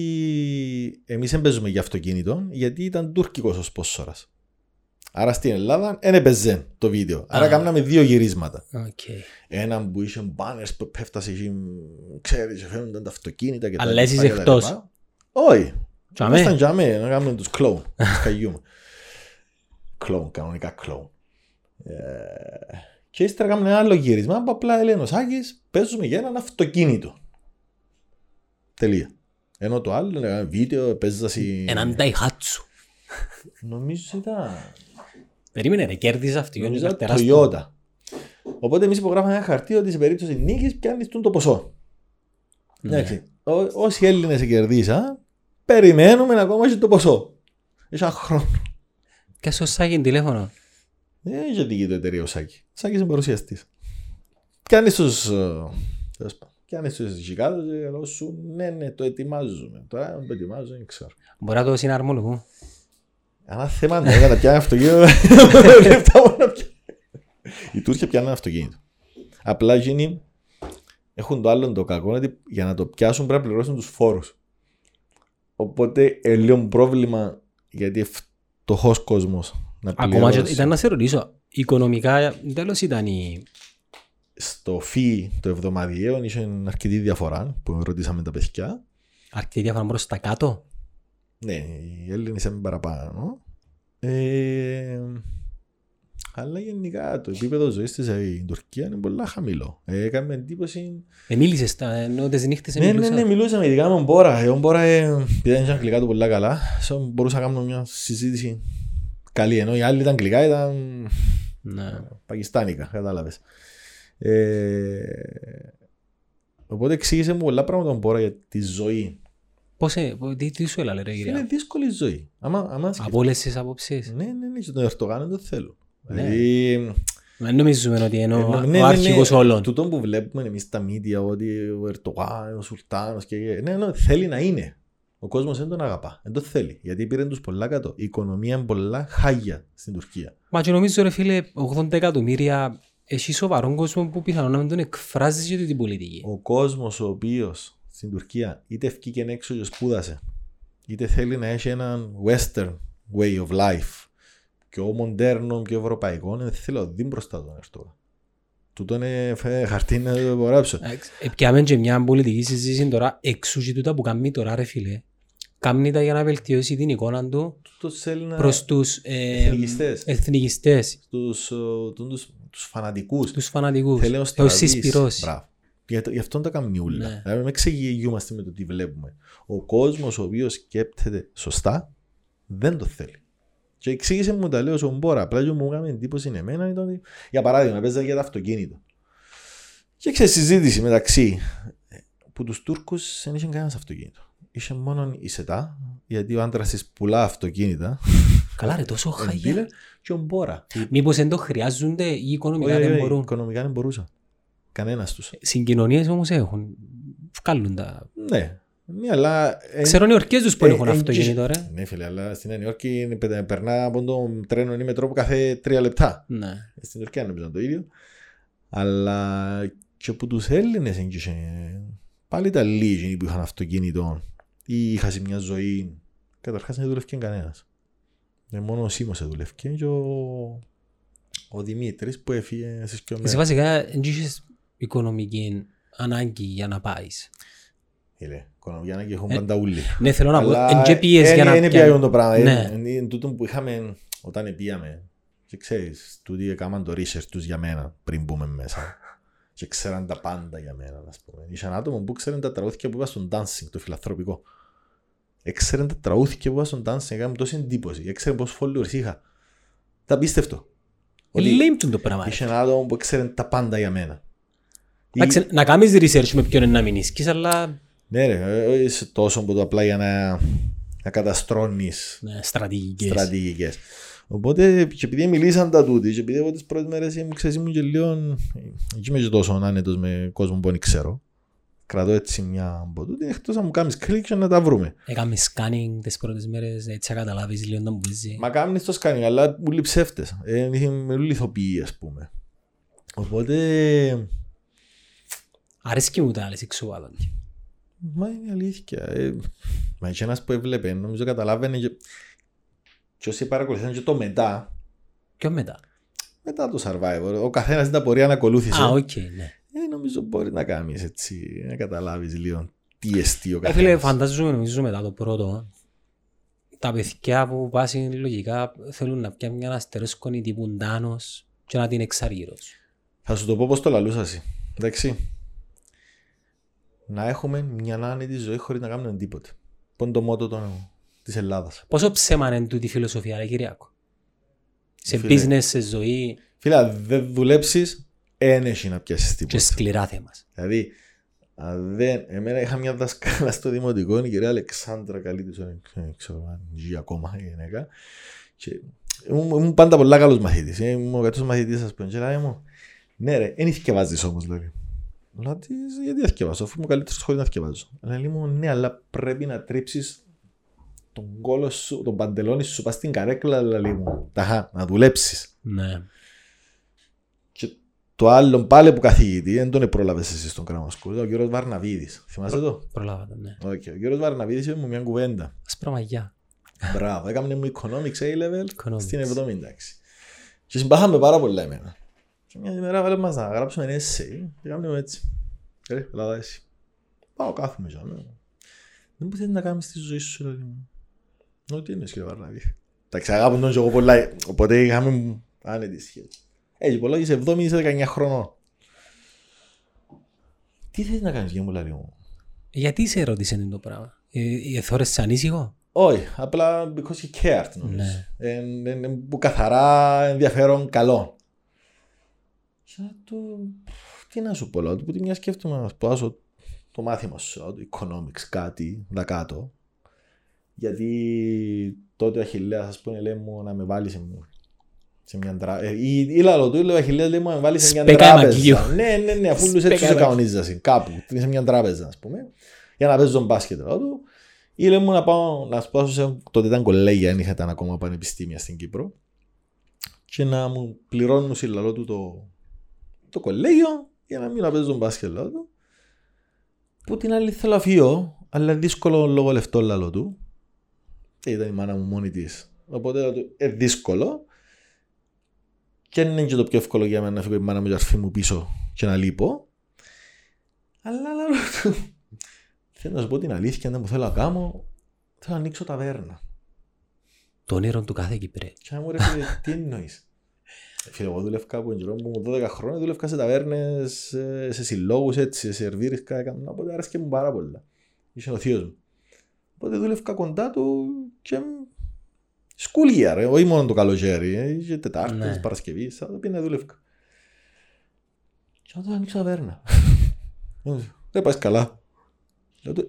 εμείς δεν παίζουμε για αυτοκίνητο γιατί ήταν τουρκικός ο σπόσορας. Άρα στην Ελλάδα δεν έπαιζε το βίντεο. Άρα κάναμε δύο γυρίσματα. Okay. Έναν που είχε μπάνερς που πέφτασε εκεί, ξέρεις, φαίνονταν τα αυτοκίνητα και τα λοιπά. Αλλά εσύ είσαι εκτός. Όχι. Ήμασταν για μένα, να κάνουμε τους κλόουν. Κλόουν, κανονικά κλόουν. Και ύστερα κάνουμε ένα άλλο γύρισμα που απλά λένε ο Σάκης, παίζουμε για έναν αυτοκίνητο. Τελεία. Ενώ το άλλο λέγανε βίντεο, παίζασαι... Έναν Νταϊχάτσου. Νομίζω ήταν... Περίμενε ρε, κέρδιζε αυτοκίνητο. Νομίζω ήταν Τοιότα. Οπότε εμείς υπογράφαμε ένα χαρτί ότι σε περίπτωση νίκης πιάνεις το ποσό. Εντάξει. Όσοι Έλληνες κερδίσαν, περιμένουμε ακόμα και το ποσό. Έχει έναν χρόνο. Και στο Σάκη είναι τηλέφωνο. Δεν είχε δική του εταιρεία ο Σάκη. Ο Σάκης είναι παρουσιαστής. Πιάνεις τους... Κάνεις τους γιγάδες και λέω σου ναι, ναι, το ετοιμάζουμε. Τώρα αν το ετοιμάζω δεν ξέρω. Μπορεί να το συναρμολογώ. Ανά θέμα ναι, θα τα πιάνε αυτοκίνητο. Οι Τούρκοι πιάνε αυτοκίνητο. Απλά γίνει, έχουν το άλλο το κακό, γιατί για να το πιάσουν πρέπει να πληρώσουν τους φόρους. Οπότε λίγο πρόβλημα, γιατί φτωχός κόσμος να πληρώσει. Ακόμα ήταν να σε ρωτήσω, οικονομικά τέλος ήταν η... Στο φι το εβδομαδιαίο είχε αρκετή διαφορά που ρωτήσαμε τα παιδιά. Αρκετή διαφορά μόνο στα κάτω. Ναι, οι Έλληνες είναι παραπάνω. Αλλά γενικά το επίπεδο ζωής της στην Τουρκία είναι πολύ χαμηλό. Έκαμε εντύπωση. Μίλησες ενώ τις νύχτες μιλούσαμε. Ναι, μιλούσαμε ειδικά με τον Μπόρα. Ο Μπόρα ήταν αγγλικά του πολύ καλά. Μπορούσα να κάνω μια συζήτηση καλή. Ενώ οι άλλοι ήταν αγγλικά, ήταν πακιστάνικα, κατάλαβες. Οπότε εξήγησε μου πολλά πράγματα τον Μπόρα για τη ζωή. Πώς τι σου έλα, ρε γυρία. Είναι δύσκολη ζωή. Από όλες τις απόψεις. Ναι, ναι, ναι, τον Ερτογάν δεν το θέλω. Δηλαδή Δεν νομίζουμε ότι είναι ο αρχηγός όλων. Τούτο που βλέπουμε εμείς τα media, ότι ο Ερτογάν, ο Σουλτάνος και... Ναι, θέλει να είναι. Ο κόσμος δεν τον αγαπά, δεν το θέλει, γιατί πήραν τους πολλά κάτω. Η οικονομία είναι πολλά χάγια στην Τουρκία. Μα και νομίζω ρε φίλε, 80 εκατομμύρια, έχει σοβαρόν κόσμο που πιθανόν να μην τον εκφράζεις για την πολιτική. Ο κόσμος ο οποίος στην Τουρκία είτε βγήκε έξω και σπούδασε, είτε θέλει να έχει έναν western way of life, πιο μοντέρνο, πιο ευρωπαϊκό, δεν θέλει να δει μπροστά τον εαυτό. Τούτο είναι χαρτί να το υπογράψω. Επιάμε και μια πολιτική συζήτηση τώρα, εξού και τούτα που κάνει τώρα ρε φίλε. Κάμνει τα για να βελτιώσει την εικόνα του προς τους εθνικιστές, τους φανατικούς. Θέλει να τους συσπυρώσει. Γι' αυτό τα κάμνει ούλα. Ναι. Δηλαδή, με εξηγιούμαστε με το τι βλέπουμε. Ο κόσμος ο οποίος σκέπτεται σωστά δεν το θέλει. Και εξήγησε μου τα λέω στον Μπόρα. Απλά και μου έκανε εντύπωση εμένα ήταν ότι, για παράδειγμα, παίζα για το αυτοκίνητο. Και έξε συζήτηση μεταξύ που τους Τούρκους δεν είχε κανένας αυτοκίνητο. Είχε μόνο η ΣΕΤΑ, γιατί ο άντρας της πουλά αυτοκίνητα. Καλά, ρε, τόσο χαγιά. Και ο Μπόρα. Μήπως δεν το χρειάζονται ή οικονομικά δεν μπορούν. Οικονομικά δεν μπορούσαν. Κανένας τους. Συγκοινωνίες όμως έχουν. Βγάλουν τα. Ναι. Ναι, αλλά, ξέρω Νεορκές τους που έχουν αυτοκίνητο. Ναι φίλε, αλλά στην Νεορκή περνά από το τρένο ή μετρό κάθε 3 λεπτά. Ναι. Στην Τουρκία νομίζω το ίδιο. Αλλά και από τους Έλληνες πάλι τα λίγοι που είχαν αυτοκίνητο ή είχαν μια ζωή. Καταρχάς δεν δουλεύκαν κανένας. Μόνο ο Σίμος δεν δουλεύκαν και ο Δημήτρης που έφυγε στις πιο μέρες. Εσύ βασικά δεν είχες οικονομική ανάγκη για να πάεις. Οικονομία να και έχουν πάντα ούλοι. Ναι, θέλω να πω, NGPS για να... Είναι πια το πράγμα, είναι τούτο που είχαμε όταν πήγαμε και ξέρεις, τούτοι έκαναν το research τους για μένα πριν μπούμε μέσα και ξέραν τα πάντα για μένα, ας πούμε. Είχαν άτομο που ξέραν τα τραγούδια που είπα στον dancing, το φιλανθρωπικό. Ξέραν τα τραγούδια που είπα στον dancing, έκαναν τόση εντύπωση, ξέραν πόσους followers είχα. Τα πίστευτο. Λέμπτουν το πράγμα. Είχαν άτομο που ξέραν τα πάντα για μένα. Να κάνεις research με ποιον να μην ίσκεις, αλλά... Ναι ρε, είσαι τόσο που το απλά για να καταστρώνεις ναι, στρατηγικές. Οπότε και επειδή μιλήσαν τα τούτη και επειδή από τις πρώτες μέρες ήμουν και λίγο και είμαι και τόσο άνετος με κόσμο που δεν ξέρω. Κρατώ έτσι μια μποτούτη, εκτός να μου κάνεις κλικ και να τα βρούμε. Έκαμες σκάνινγκ τις πρώτες μέρες, έτσι να καταλάβεις λίγο να μου πεις. Μα κάνεις το σκάνινγκ, αλλά ούλοι ψεύτες, με ούλοι ηθοποιοί ας πούμε. Οπότε... Αρέσκει μου τα άλλες εξουβάλλον. Μα είναι αλήθεια. Μα είχε ένας που έβλεπε, νομίζω καταλάβαινε και όσοι παρακολουθήσαν και το μετά. Ποιο μετά? Μετά το Survivor. Ο καθένας την απορία να ακολούθησε. Α, οκ, ναι. Νομίζω μπορεί να κάνεις έτσι, να καταλάβεις λίγο τι εστί ο καθένας. Φίλε, φαντάζομαι νομίζω μετά το πρώτο. Τα παιδιά που πάση λογικά θέλουν να πιάνουν μια αστερόσκονη τύπου Ντάνος και να την εξαργύρωσουν. Θα σου το πω πώς το λαλούσασαι, εντάξει. Να έχουμε μια άνετη ζωή χωρίς να κάνουμε τίποτε. Πον το μότο της Ελλάδας. Πόσο ψέμα είναι τούτη η φιλοσοφία, ρε Κυριακό. Σε business, σε ζωή. Φίλα, δεν δουλέψεις, δεν έχει να πιάσεις τίποτα. Και σκληρά θέμας. Δηλαδή, εμένα είχα μια δασκάλα στο δημοτικό, η κυρία Αλεξάνδρα, καλή της, δεν ξέρω αν ζει ακόμα η γυναίκα. Ήμουν πάντα πολλά καλός μαθητής. Ήμουν ο κατός μαθητής, ας πούμε, ναι ρε, δεν ηθικευάζεις όμως, λέει. Λέω γιατί θα θυκευάζω, αφού είμαι καλύτερος χωρίς να θυκευάζω. Λέει μου ναι, αλλά πρέπει να τρίψεις τον κόλο σου, τον παντελόνι σου, πας στην καρέκλα, λέει μου, ταχά, να δουλέψεις. Ναι. Και το άλλο πάλι που καθηγητή, δεν τον πρόλαβες εσύ στον Κραμμασκούρδο, ο κύριος Βαρναβίδης, θυμάσαι το? Προλάβατε, ναι. Okay. Ο κύριος Βαρναβίδης είπε μου μια κουβέντα. Ασπραμαγιά. Μπράβο, έκαμε μου economics A-level στην 70. Και συμπάχαμε πάρα πολλά εμένα. Και μια ημέρα βάλε μας να γράψουμε ένα essay και κάνουμε έτσι. Ρε, Ελλάδα εσύ. Πάω κάθομαι και αμέσως. Δεν μπορείς να κάνεις τη ζωή σου, ρε. Νο, τι είναι, κύριε Βαρναβίδη. Τα ξαγάπω τον και εγώ πολλά, οπότε είχαμε άνετη σχέση. Έτσι, πολλά και σε 7 ή σε 19 χρονών. Τι θες να κάνεις, για μου, λαλί μου. Γιατί σε ερώτησαν το πράγμα. Εθώρεσαι ανήσυχο. Όχι, απλά because he cared, νομίζω. Που καθαρά ενδιαφέρον καλό. Τι να σου πω, λέω, ότι μια σκέφτομαι να σπάσω το μάθημα σου, το economics, κάτι, δακάτω. Γιατί τότε ο Αχιλλέας, ας πούμε, λέει μου να με βάλει σε σε μια τράπεζα. Ή λαλό του, ο Αχιλλέας λέει μου βάλει σε μια τράπεζα. Ναι, αφού λούς έτσι σου κανονίζεσαι κάπου, σε μια τράπεζα ας πούμε, για να παίζεις τον μπάσκετ του. Ή λέει μου να πάω να σπάσω σε, τότε ήταν κολέγια, αν είχα ακόμα πανεπιστήμια στην Κύπρο, και να μου πληρώνουν σε λαλό του το κολέγιο για να μην παίζω τον μπάσκετ του. Που την άλλη θέλω αφιώ, αλλά δύσκολο λόγω λεφτό λαλό του. Ήταν η μάνα μου μόνη της. Οπότε δύσκολο. Και αν είναι και το πιο εύκολο για μένα να φύγω η μάνα μου και αρφή μου πίσω και να λείπω. Αλλά λαλό του. Θέλω να σου πω την αλήθεια, αν δεν μου θέλω να κάνω, θέλω να ανοίξω ταβέρνα. Το όνειρο του κάθε Κυπρέου. Και να μου ρε φίλε, τι εννοείς. Φίλε, εγώ δούλευα κάπου, μου 12 χρόνια δούλευα σε ταβέρνες, σε συλλόγους, έτσι, σε σερβίρισκα, έκανα, οπότε άρεσκε μου πάρα πολλά. Είσαι ο θείος μου. Οπότε δούλευα κοντά του και σκούλια ρε, όχι μόνο το καλοκαίρι, είχε Τετάρτες, Παρασκευής, θα το πήγαινα δούλευα. Και να το ανοίξω ταβέρνα. Δεν πάει καλά.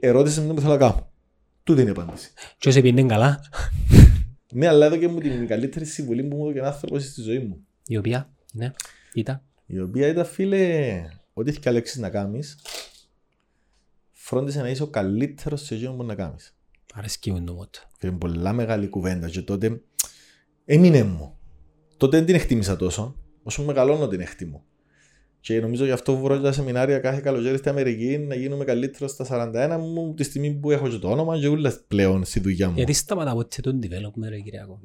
Ερώτησε με το που θέλω να κάνω. Τούτη είναι η απάντηση. Και όσο επειδή είναι καλά. Ναι, αλλά εδώ και μου την καλύτερη συμβουλή που μου έδωσε ένα άνθρωπο στη ζωή μου. Η οποία, ναι, ήταν. Η οποία ήταν, φίλε, ό,τι έχει καλέξεις να κάνεις, φρόντισε να είσαι ο καλύτερος σε εκείνο που να κάνεις. Αρέσκει μου το μότο. Ήταν πολλά μεγάλη κουβέντα και τότε έμεινε μου. Τότε δεν την εκτίμησα τόσο, όσο μεγαλώνω την εκτιμώ. Και νομίζω γι' αυτό βρω τα σεμινάρια κάθε καλοκαίρι στην Αμερική να γίνουμε καλύτερο στα 41 μου, τη στιγμή που έχω και το όνομα και όλα πλέον στη δουλειά μου. Γιατί σταματά από τον development, ρε Κυριακό.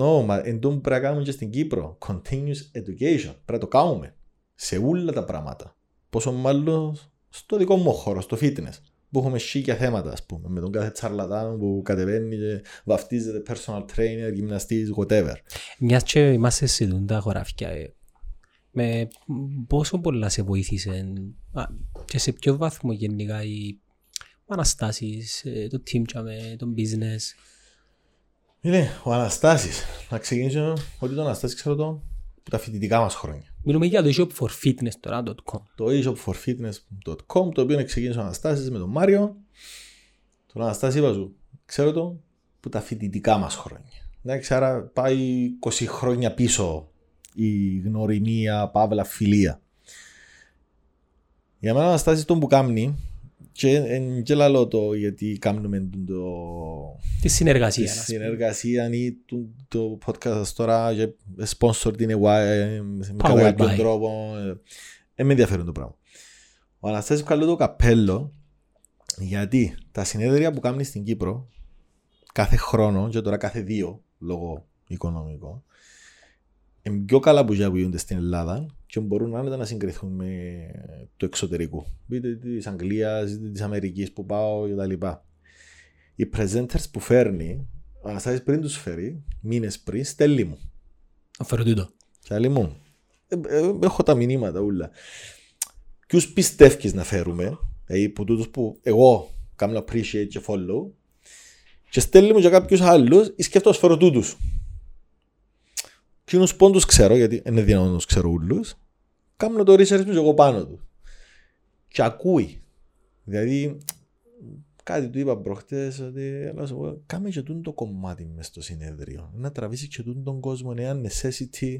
No, μα εν τω πρέπει να κάνουμε και στην Κύπρο. Continuous education. Πρέπει να το κάνουμε σε όλα τα πράγματα. Πόσο μάλλον στο δικό μου χώρο, στο fitness, που έχουμε σίγια θέματα, ας πούμε, με τον κάθε τσαρλατάν που κατεβαίνει και βαφτίζεται personal trainer, γυμναστής, whatever. Μιας και είμαστε σε δούντα χωράφια. Με πόσο πολλά σε βοήθησε και σε ποιο βάθμο γενικά οι Αναστάσεις, το team και το business. Είναι ο Αναστάσεις. Να ξεκινήσω ότι το Αναστάσεις ξέρω το από τα φοιτητικά μας χρόνια. Μιλούμε για το jobforfitness.com. Το jobforfitness.com, το οποίο ξεκίνησε ο Αναστάσεις με τον Μάριο. Τον Αναστάση είπα σου, ξέρω το από τα φοιτητικά μας χρόνια. Εντάξει, άρα πάει 20 χρόνια πίσω η γνωριμία, παύλα, φιλία. Για μένα Αναστάσεις τον που κάμνει και λαλώ το γιατί κάνουμε τη συνεργασία ή το podcast τώρα και sponsor την ΕΟΑΕ με κάποιον τρόπο. Με ενδιαφέρον το πράγμα. Ο Αναστάσεις καλώ το καπέλο γιατί τα συνέδρια που κάμνει στην Κύπρο κάθε χρόνο και τώρα κάθε δύο λόγω οικονομικών είναι πιο καλά που γίνονται στην Ελλάδα και μπορούν άνετα να συγκριθούν με το εξωτερικό. Είτε της Αγγλίας, είτε της Αμερικής που πάω κτλ. Οι presenters που φέρνει, ο Αναστάσης πριν τους φέρει, μήνες πριν, στέλνει μου. Αφαιρετήτω. Στέλνει μου. Έχω τα μηνύματα όλα. Ποιους πιστεύεις να φέρουμε, που τούτους που εγώ κάνω appreciate και follow, και στέλνει μου για κάποιους άλλους ή σκέφτομαι να φέρω τούτους. Κοινούς πόντους ξέρω, γιατί είναι δυνατόν να τους ξέρω ούλους, κάνω το research μου και εγώ πάνω του. Και ακούει. Δηλαδή, κάτι του είπα προχτές, ότι κάμε και τούτο κομμάτι μες στο συνέδριο. Να τραβήσει και τούτο τον κόσμο, ένα necessity.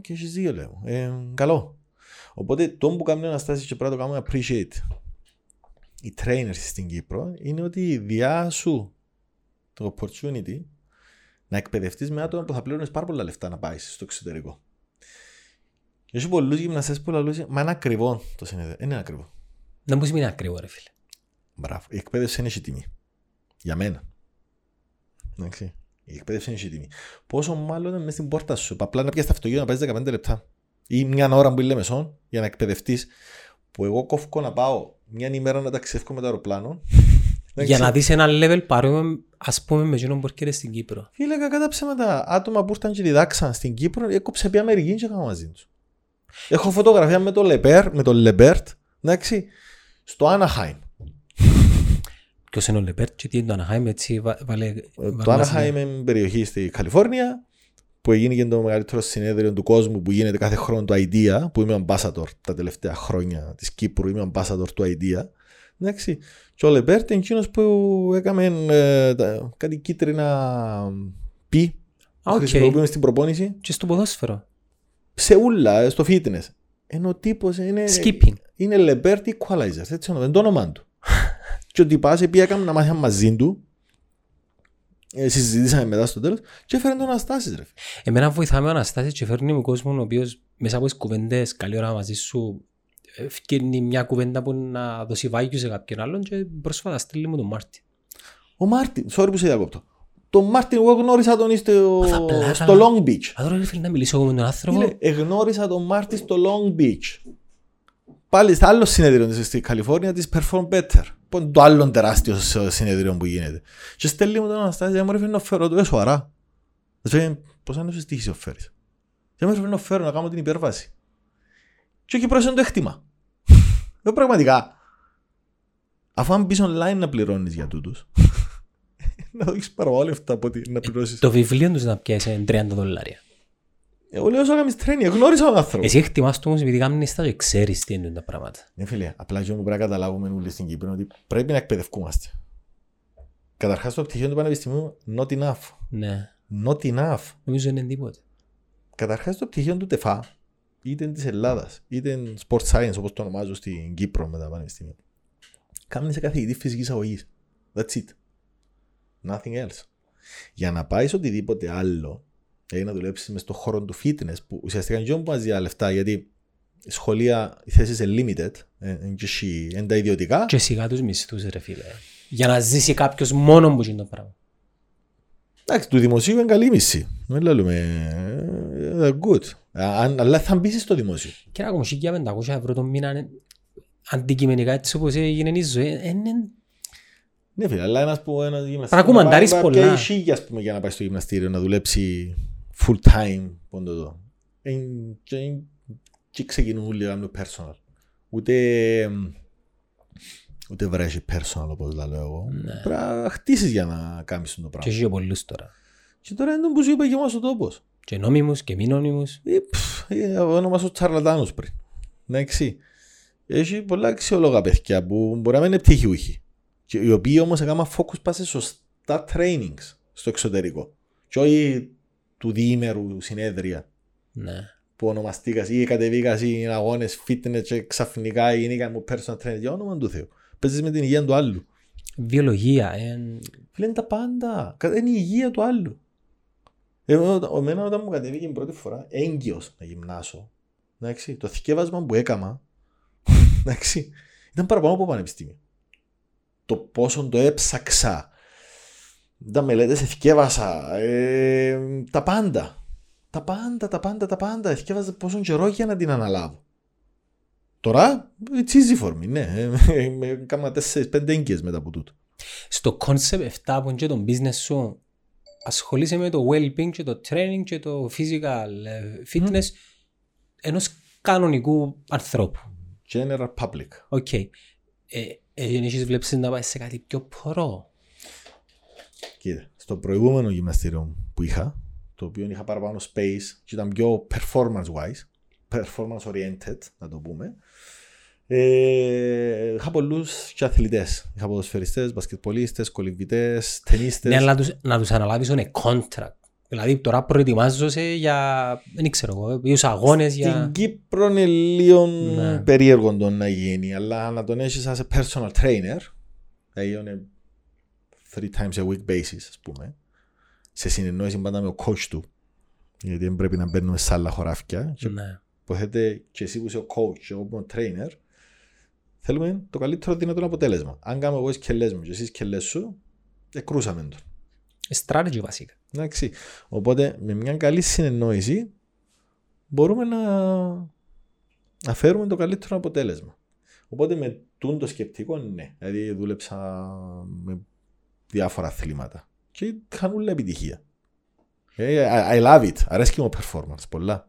Και έχεις δύο, λέω. Καλό. Οπότε, τον που κάνει Αναστάσεις και πρέπει να το κάνουμε appreciate. Οι trainers στην Κύπρο είναι ότι διά σου το opportunity να εκπαιδευτείς με άτομα που θα πληρώνεις πάρα πολλά λεφτά να πάει στο εξωτερικό. Και έχει πολλούς γυμναστές που λαλούν, μα είναι ακριβό το συνέδριο. Είναι ακριβό. Να μου σημαίνει ακριβό, ρε φίλε. Μπράβο. Η εκπαίδευση είναι τιμή. Για μένα. Εντάξει. Η εκπαίδευση είναι τιμή. Πόσο μάλλον είναι μέσα στην πόρτα σου. Απλά να πιάσεις το αυτοκίνητο να παίζεις 15 λεπτά ή μια ώρα που είναι μεσόν για να εκπαιδευτείς. Που εγώ κόφκω να πάω μια ημέρα να ταξιδεύω με το αεροπλάνο. Για να δεις ένα level παρόμοιο, ας πούμε, με εκείνον που έρχεται στην Κύπρο. Φίλε, κατά ψέματα, άτομα που ήρθαν και διδάξαν στην Κύπρο, έκοψε πια Αμερική και έκανα μαζί τους. Έχω φωτογραφία με τον Λεμπέρτ, εντάξει, στο Άναχάιμ. Ποιος είναι ο Λεμπέρτ και τι είναι το Άναχάιμ, έτσι βάλε... Το Άναχάιμ είναι περιοχή στη Καλιφόρνια, που έγινε και το μεγαλύτερο συνέδριο του κόσμου που γίνεται κάθε χρόνο το IDEA, που είμαι ambassador τα τελευταία χρόνια της Κύπρου, είμαι ambassador του IDEA. Εντάξει, και ο Λεμπέρτ είναι εκείνος που έκαμε κάτι κίτρινα πι που χρησιμοποιούμε στην προπόνηση. Και στο ποδόσφαιρο. Ψεούλα, στο fitness. Ενώ ο τύπος είναι. Skipping. Είναι Lambert equalizer. Έτσι είναι το όνομά του. Και ο τυπάς επειδή έκαμε να μάθαμε μαζί του. Συζητήσαμε μετά στο τέλος και έφερε τον Anastasis. Εμένα βοηθάμε ο Anastasis και φέρνει ο κόσμο ο οποίο μέσα από τις κουβέντες, καλή ώρα μαζί σου, φτιάχνει μια κουβέντα που να δώσει βάγιο σε κάποιον άλλον. Και πρόσφατα στείλει μου τον Μάρτιν. Ο Μάρτιν, sorry που σε διακόπτω. Τον Μάρτιν, εγώ γνώρισα τον στο Long Beach. Αν δεν ήθελα να μιλήσω εγώ με τον άνθρωπο. Εγνώρισα τον Μάρτιν στο Long Beach. Πάλι στο άλλο συνέδριο της στη Καλιφόρνια της Perform Better. Το άλλο τεράστιο συνέδριο που γίνεται. Και στέλνει μου τον Αναστάση, μου έφερε να φέρω το σοβαρά. Πώς αν είσαι τύχης ο φέρεις. Και μου έφερε να φέρω να κάνω την υπέρβαση. Και εκεί πρόσεχε το έκτημα. Εδώ πραγματικά. Αφού αν μπεις online να πληρώνεις για τούτους. Να έχεις παραπάνω από ό,τι να πληρώσεις. Το βιβλίο τους να πιάσει $30. Εγώ λέω όσο έκαμε στρένια, γνώρισα τον άνθρωπο. Εσύ εκτιμάς το όμως επειδή κάνεις τα και ξέρεις τι είναι τα πράγματα. Ναι φίλε, απλά και όμως πρέπει να καταλάβουμε όλοι στην Κύπρο ότι πρέπει να εκπαιδευκούμαστε. Καταρχάς το πτυχίο του Πανεπιστημίου, not enough. Ναι. Not enough. Νομίζω είναι τίποτα. Καταρχάς το πτυχίο του ΤΕΦΑ, είτε της Ελλάδας, είτε sport science όπως το ονομάζω στην Κύπρο με τα πανεπιστήμια. Κάμνεις σε καθηγητή φυσικής αγωγής. That's it. Nothing else. Για να πάει οτιδήποτε άλλο. Δηλαδή να δουλέψει μες στον χώρο του fitness που ουσιαστικά είναι που μας διά λεφτά γιατί σχολεία, οι θέσεις είναι limited και τα ιδιωτικά. Και σιγά τους μισθούς ρε φίλε. Για να ζήσει κάποιος μόνο που γίνει το πράγμα. Εντάξει, του δημοσίου είναι καλή μισή. Με λέμε, good. Αλλά θα μπήσεις στο δημόσιο. Και ένα κομμάτι για 500€ το μήνα αντικειμενικά έτσι όπως έγινε η ζωή. Ναι φίλε, αλλά ένας που ένας γυμναστήριος και χίλια για να πάει στο γυμναστήριο να δουλέψει full time πόντο εδώ. Και ξεκινούν όλοι να κάνουν personal. Ούτε βρέχει personal όπως τα λέω εγώ. Πρέπει να χτίσεις για να κάνεις το πράγμα. Και έχει πολλούς τώρα. Και τώρα είναι που σου είπα και μας ο τόπος. Και νόμιμους και μη νόμιμους. Ονομάζω τσαρλατάνους πριν. Εντάξει. Έχει πολλά αξιόλογα παιδιά που μπορεί να μην είναι πτυχιούχοι. Οι οποίοι όμως έκαναν focus πάση σωστά trainings στο εξωτερικό. Και όχι του διήμερου συνέδρια που ονομαστήκας ή κατεβήκας ή αγώνες fitness και ξαφνικά γίνηκαν μου personal trainer. Για όνομα του Θεού. Παίζεις με την υγεία του άλλου. Βιολογία. Λένε τα πάντα. Είναι η υγεία του άλλου. Εμένα όταν μου κατεβήκε την πρώτη φορά έγκυος να γυμνάσω. Το θυκεύασμα που έκανα ήταν παραπάνω από πανεπιστήμιο. Το πόσο το έψαξα, τα μελέτες εθκεύασα, τα πάντα, εθκεύασα πόσο καιρό για να την αναλάβω. Τώρα, it's easy for me, ναι, κάμα 4-5 έγκυες μετά από τούτο. Στο concept 7 που είναι το business σου, ασχολείσαι με το well-being και το training και το physical fitness ενός κανονικού ανθρώπου. General public. Οκ. Okay. Έχεις βλέψει να πάει σε κάτι πιο πορό. Κοίτα, στο προηγούμενο γυμναστήριο που είχα, το οποίο είχα παραπάνω space και ήταν πιο performance-wise, performance-oriented, να το πούμε, είχα πολλούς και αθλητές. Είχα ποδοσφαιριστές, μπασκετπολίστες, κολυμβητές, τενίστες. Ναι, αλλά να τους αναλάβεις ένα contract. Δηλαδή τώρα προετοιμάζεσαι για, δεν ξέρω εγώ, ποιους αγώνες για... Στην Κύπρο είναι λίγο περίεργο το να γίνει, αλλά να τον έχεις σαν personal trainer, δηλαδή είναι 3 times a week basis, ας πούμε, σε συνεννόηση πάντα με ο coach του, γιατί δεν πρέπει να μπαίνουμε σε άλλα χωράφια. Υποθέτε και εσύ που είσαι ο coach και εγώ που είμαι ο trainer, θέλουμε το καλύτερο δυνατόν αποτέλεσμα. Αν κάνουμε εγώ σκελές μου και εσύ σκελές σου, εκρούσαμε τον. Strategy βασικά. Εντάξει. Οπότε με μια καλή συνεννόηση μπορούμε να φέρουμε το καλύτερο αποτέλεσμα. Οπότε με το σκεπτικό ναι. Δηλαδή δούλεψα με διάφορα αθλήματα και είχαν όλα επιτυχία. I love it. Αρέσκει μου performance πολλά.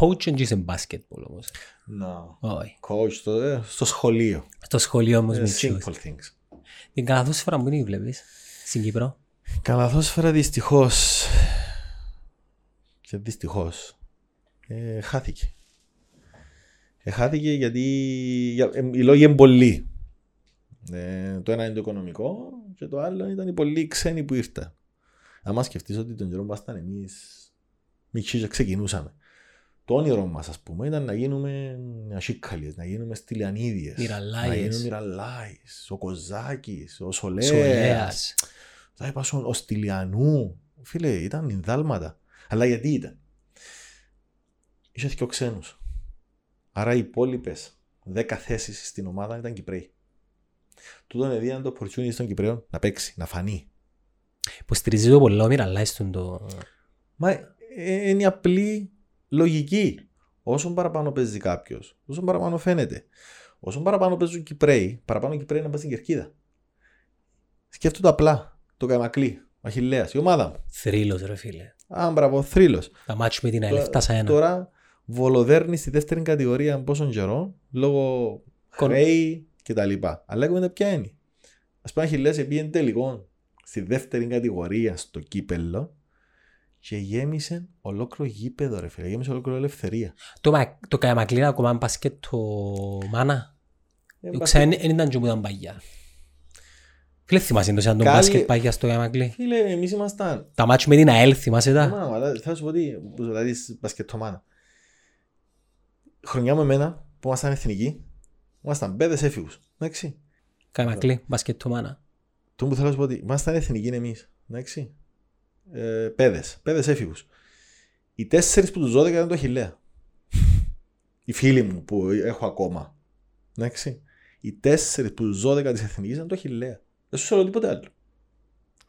Coaching is in basketball όμως. Coach στο σχολείο. Στο σχολείο όμως simple things. Την καλαθόσφαιρα μου είναι βλέπεις στην Κύπρο. Καλαθόσφαιρα δυστυχώς και δυστυχώς χάθηκε. Χάθηκε γιατί οι λόγοι είναι πολλοί. Το ένα είναι το οικονομικό και το άλλο ήταν οι πολλοί ξένοι που ήρθαν. άμα σκεφτείς ότι τον καιρό που ήμασταν εμείς μικροί και ξεκινούσαμε. Το όνειρό μας, ας πούμε, ήταν να γίνουμε Achilleas, να γίνουμε Στυλιανίδες, να γίνουμε Μυραλάης, ο Κοζάκης, ο Σολέας, θα είπα ο Στυλιανού. Φίλε, ήταν ενδάλματα. Αλλά γιατί ήταν. Είχε και ο ξένος. Άρα οι υπόλοιπες 10 θέσεις στην ομάδα ήταν Κυπραίοι. Τούτον έδιναν το opportunity των Κυπραίων να παίξει, να φανεί. Που στηρίζει το πολλά ο Μυραλάης τον το... Μα είναι απλή λογική. Όσον παραπάνω παίζει κάποιος, όσον παραπάνω φαίνεται. Όσον παραπάνω παίζουν Κυπραίοι, παραπάνω Κυπραίοι να πας στην κερκίδα. Σκέφτονται απλά. Το Καμακλή, ο Αχιλλέας, η ομάδα μου. Θρύλος ρε φίλε. Α, μπράβο, θρύλος. Τα μάτσου με την άλλη, φτάσα ένα. Τώρα βολοδέρνει στη δεύτερη κατηγορία πόσων καιρών, λόγω χρέη κτλ. Αλλά έχουμε τα ποια είναι. Ας πούμε, ο Αχιλλέας πήγε τελικό στη δεύτερη κατηγορία στο κύπελλο και γέμισε ολόκληρο γήπεδο, ρε φίλε. Γέμισε ολόκληρο ελευθερία. Το Καμακλή ακόμα μπασκέτο μάνα. Δεν ήταν και που ήταν παγιά. Φίλε, θυμάσαι εντός αν τον μπάσκετ πάγια στο Καμακλή. Φίλε, εμείς ήμασταν... Τα μάτσου με την ΑΕΛ, θυμάσαι τα. Μα, θα σου πω ότι δηλαδή μπασκεττομάνα. Χρονιά με εμένα που ήμασταν εθνικοί, ήμασταν παιδες έφυγους. Εντάξει. Καμακλή, μπασκεττομάνα. Τον που θέλω να σου πω ότι ήμασταν εθνικοί εμείς. Εντάξει. Παιδες έφυγους. Οι 4 που τους 12 ήταν το Αχιλλέα. Οι φίλοι μου που έχω ακόμα. Εντάξει. Οι 4 που τους 12 της εθνικής ήταν το Αχιλλέα. Δεν σου θέλω τίποτε άλλο.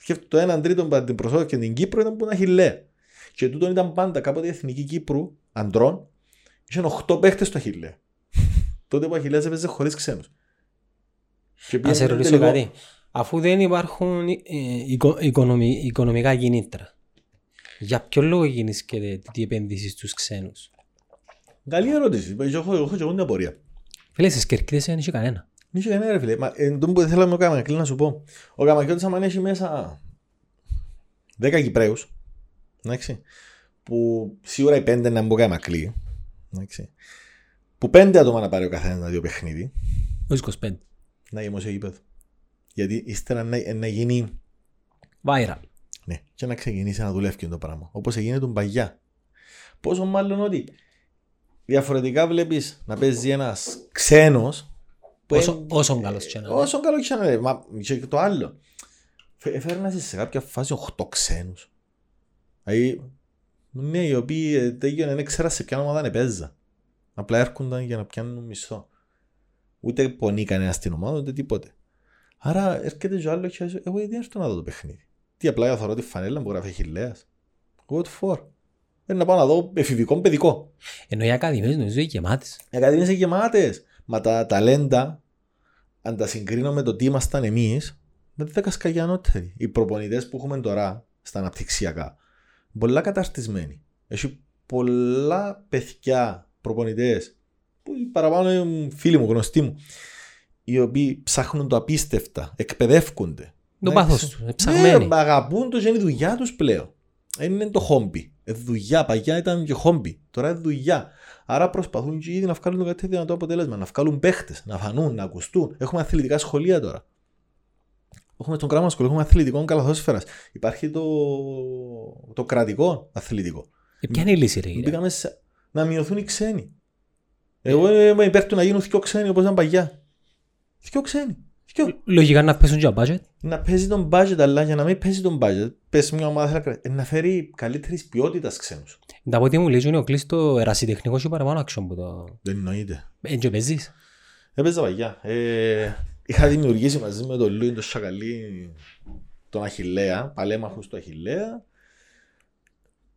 Σκέφτομαι το έναν τρίτο από την προσώπηση και την Κύπρο ήταν που ήταν Αχιλλέα. Και τούτον ήταν πάντα κάποτε η εθνική Κύπρου αντρών. Είχαν 8 παίχτες στο Αχιλλέα. Τότε που ο Αχιλλέας έπαιζε χωρίς ξένους. Να σε ρωτήσω κάτι. Αφού δεν υπάρχουν οικονομικά κινήτρα, για ποιο λόγο γίνησκεται τι επενδύσεις στους ξένους? Καλή ερώτηση. Έχω και εγώ μια απορία. Φίλε, στις κερκίδες δεν είχε κανένα. Δεν είχε κανένα ρε φίλε. Μα τον που θέλω με ο Καμακλή να σου πω. Ο Καμακλιώτης άμα έχει μέσα 10 Κυπραίους, εντάξει, που σίγουρα οι 5 να μπουν Καμακλή, που 5 άτομα να πάρει ο καθένας ένα δύο παιχνίδι. Ως 25. Να γεμώσει ο γήπεδο. Γιατί ύστερα να γίνει viral. Ναι, και να ξεκινήσει να δουλεύει το πράγμα. Όπως έγινε τον παγιά. Πόσο μάλλον ότι διαφορετικά βλέπεις να παίζει ένας ξένος. Όσον καλός ξένος. Όσον καλός ξένος. Μα και το άλλο. Έφερνας σε κάποια φάση 8 ξένους. Δηλαδή, ναι, οι οποίοι δεν ξέρα σε ποια ομάδα δεν παίζα. Απλά έρχονταν για να πιάνουν μισθό. Ούτε πονεί κανένα στην ομάδα, ούτε τίποτε. Άρα έρχεται και ο άλλος και εγώ δεν έρθω να δω το παιχνίδι. Τι απλά για θωρώ τη φανέλα που γράφει Αχιλλέας. What for? Πρέπει να πάω να δω εφηβικό παιδικό. Ενώ οι ακαδημίες νομίζω είναι γεμάτες. Οι ακαδημίες είναι γεμάτες. Μα τα ταλέντα, αν τα συγκρίνω με το τι ήμασταν εμείς, με τα κασκαγιανότεροι. Οι προπονητές που έχουμε τώρα στα αναπτυξιακά, πολλά καταρτισμένοι. Έχει πολλά παιδιά προπονητές, που παραπάνω είναι φίλοι μου, γνωστοί μου, οι οποίοι ψάχνουν το απίστευτα, εκπαιδεύκονται. Το πάθος τους, ψαγμένοι. Ναι, αγαπούν το και είναι η δουλειά τους πλέον. Είναι το χόμπι. Δουλειά, παγιά ήταν και χόμπι. Τώρα είναι δουλειά. Άρα προσπαθούν και ήδη να βγάλουν το κάτι δυνατό αποτέλεσμα. Να βγάλουν παίχτες, να φανούν, να ακουστούν. Έχουμε αθλητικά σχολεία τώρα. Έχουμε τον Κράμα Σχολείο, έχουμε αθλητικό καλαθόσφαιρας. Υπάρχει το κρατικό αθλητικό. Ποια είναι η λύση, ρε γύρω? Να μειωθούν οι ξένοι. Εγώ είμαι υπέρ του να γίνουν 2 ξένοι όπως ήταν παγιά. 2 ξένοι. Λογικά να παίζουν και το budget. Να παίζει τον budget, αλλά για να μην παίζει τον budget, πες μια ομάδα να φέρει καλύτερης ποιότητας ξένους. Τα από τι μου λέει, είναι ο Κλής το ερασιτεχνικό και παραπάνω αξιόν που το... Δεν εννοείται. Και παίζεις. Έπαιζα παγιά. Είχα δημιουργήσει μαζί με τον Λούιν, τον Σακαλή, τον Αχιλλέα, παλέμαχους του Αχιλλέα.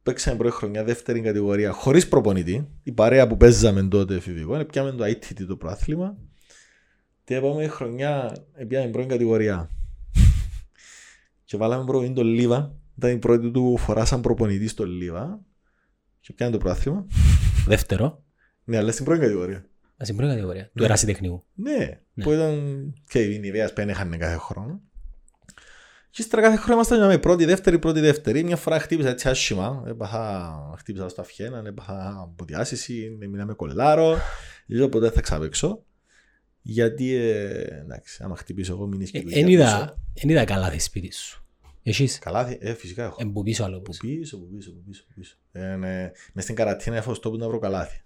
Παίξαμε πρώτη χρονιά, δεύτερη κατηγορία, χωρίς προπονητή. Η παρέα που παίζαμε τότε εφηβικό, πιάμε το ITT το προάθλημα. Την επόμενη χρονιά πήγαμε πρώτη κατηγορία και βάλαμε προπονητή τον Λίβα. Ήταν η πρώτη του φορά σαν προπονητή στον Λίβα και πιάνε το προάθλημα. Δεύτερο. Ναι, αλλά στην πρώτη κατηγορία. Α, στην πρώτη κατηγορία, ναι. Του ερασιτεχνικού. Ναι, ναι, που ήταν και οι Ινιβέας πέντε είχαν κάθε χρόνο. Και ύστερα κάθε χρόνο ήμασταν πρώτη, δεύτερη. Μια φορά χτύπησα έτσι άσχημα. Χτύπησα στο αυχένα, έπαθα ποδιάσηση, μείναμε κολλάρο. Δεν ποτέ θα ξαπέξω. Γιατί εντάξει, άμα χτυπήσω εγώ μείνεις και δουλειά. Εν είδα καλά τη σπίτι σου. Εσείς. Καλά, φυσικά έχω. Εμποπίσω άλλο πίσω. Πίσω. Μες στην καρατίνα έχω στόπου να βρω καλάθι.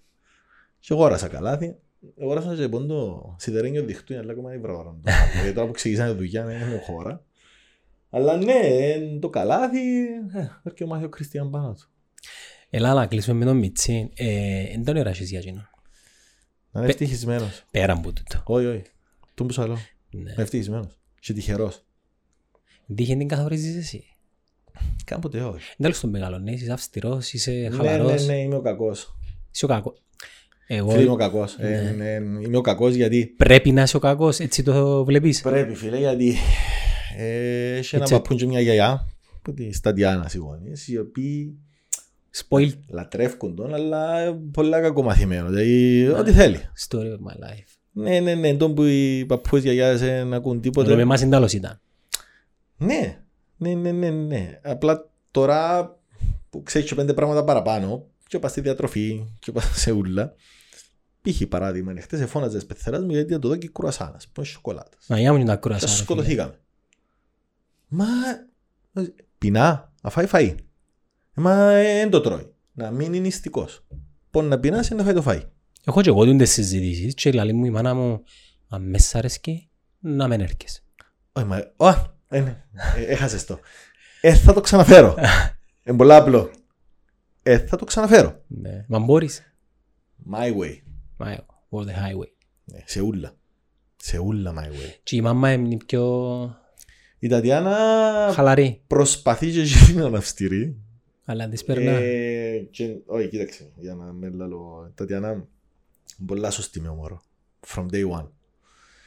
Και αγόρασα καλάθι. Αγόρασα και λοιπόν το σιδερένιο διχτού, αλλά ακόμα δεν βρω. Γιατί τώρα που ξεκινήσαμε δουλειά, δεν έχουμε χώρα. Αλλά ναι, το καλάθι, έρχεται ο Μάθιο Κριστιαν πάνω του. Έλα να κλείσουμε με τον Μιτσί. Εν τον εράχεις για εκείνο. Να είναι ευτυχισμένος. Πέρα από τούτο. Όχι. Τον που σου αλλώ. Να ευτυχισμένος. Και τυχερός. Τύχη την καθορίζεις εσύ. Κάποτε όχι. Εντάξει τον μεγαλώνει, είσαι αυστηρός, είσαι χαλαρός. Ναι, είμαι ο κακός. Είσαι ο κακός. Φίλε, είμαι ο κακός. Είμαι ο κακός γιατί... Πρέπει να είσαι ο κακός, έτσι το βλέπεις. Πρέπει φίλε, γιατί... Έχει ένα παππούν και μια γιαγιά, στα Διάννα σιγόνες, οι οποίοι λατρεύκουν τον, αλλά πολλά κακομαθημένος, δηλαδή ό,τι θέλει. Story of my life. Ναι, τον που οι παππούς γιαγιάς δεν ακούν τίποτα. Με εμάς εντάλλος ήταν. Ναι, απλά τώρα που ξέρεις και πέντε πράγματα παραπάνω, και πας στη διατροφή, και πας σε ούλα. Είχε παράδειγμα, χτες εφώναζες πεθεράς μου γιατί θα το δω και κρουασάνα, πούμε σοκολάτας. Αγιά μου είναι τα κρουασάνα. Και σκοτωθήκαμε. Μα πεινά, να φάει φαΐ. Μα δεν το τρώει. Να μην είναι νηστικός. Πον να πεινάσει να φάει το φαΐ. Έχω και εγώ δεν τις συζητήσεις και λέει μου η μάνα μου αν μες αρέσκει να μεν έρχεσαι. Όχι μα, έχασες το. Θα το ξαναφέρω. Είναι πολύ απλό. Θα το ξαναφέρω. Μα μπορείς. My way. Or the highway. Σε ούλα. Σε ούλα my way. Και η μάμα είναι πιο... Η Τατιάνα χαλαρή. Προσπαθεί και εσύ να είναι αυστηρή. Αλλά της περνά. Όχι, κοίταξε, για να με λαλώ. Η Τατιάνα είναι πολλά σωστή με ομόρο. From day one.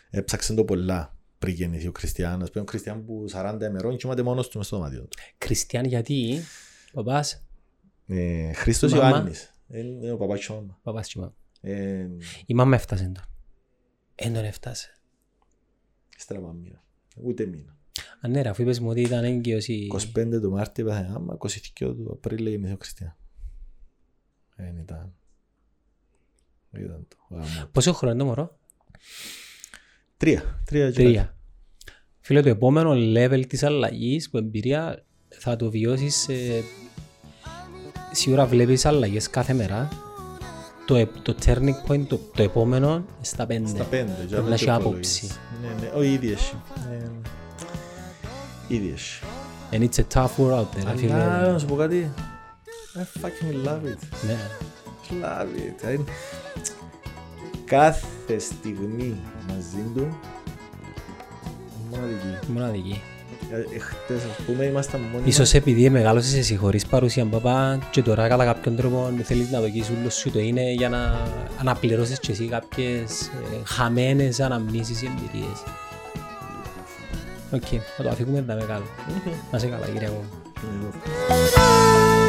Έψαξε το πολλά πριν γεννηθεί ο Κριστιαν. Ας πούμε ο Κριστιαν που 40 ημερών κοιμάται μόνος του μες στο δωμάτιο του. Κριστιαν γιατί, παπάς. Χρήστος Ιωάννης. Είναι ο παπάς και μάμα. Παπάς και μάμα. Η μάμα έφτασε εντός. Εντός έφτασε. Στραβά μήνα. Ούτε μήνα. Αν ναι, αφού είπες μου ότι ήταν έγκυος η... 25 του Μάρτη είπα άμα, 22 του Απρίλη γεννήθηκε ο Κριστιαν. Ήταν το γάμο. Πόσο χρόνο είναι το μωρό? 3. Φίλε, το επόμενο level της αλλαγής που εμπειρία θα το βιώσεις... Σίγουρα βλέπεις αλλαγές κάθε μέρα. Το turning point, το επόμενο, στα 5. Στα 5, για να έχει άποψη. Ναι, ο ίδιος. Ίδιες. And it's a tough world out there. Αλλά να σου πω κάτι. I fucking love it. Ναι. Love it. Κάθε στιγμή μαζί του μοναδική. Χτες ας πούμε ήμασταν μόνοι. Ίσως επειδή μεγάλωσες εσύ χωρίς παρουσία μπαπά και τώρα κατά κάποιον τρόπο θέλεις να δοκίσεις ούλος σου το είναι για να αναπληρώσεις και εσύ κάποιες χαμένες αναμνήσεις ή εμπειρίες. Οκ, θα το αφήκουμε να τα μεγάλο. Να σε καλά κύριε μου.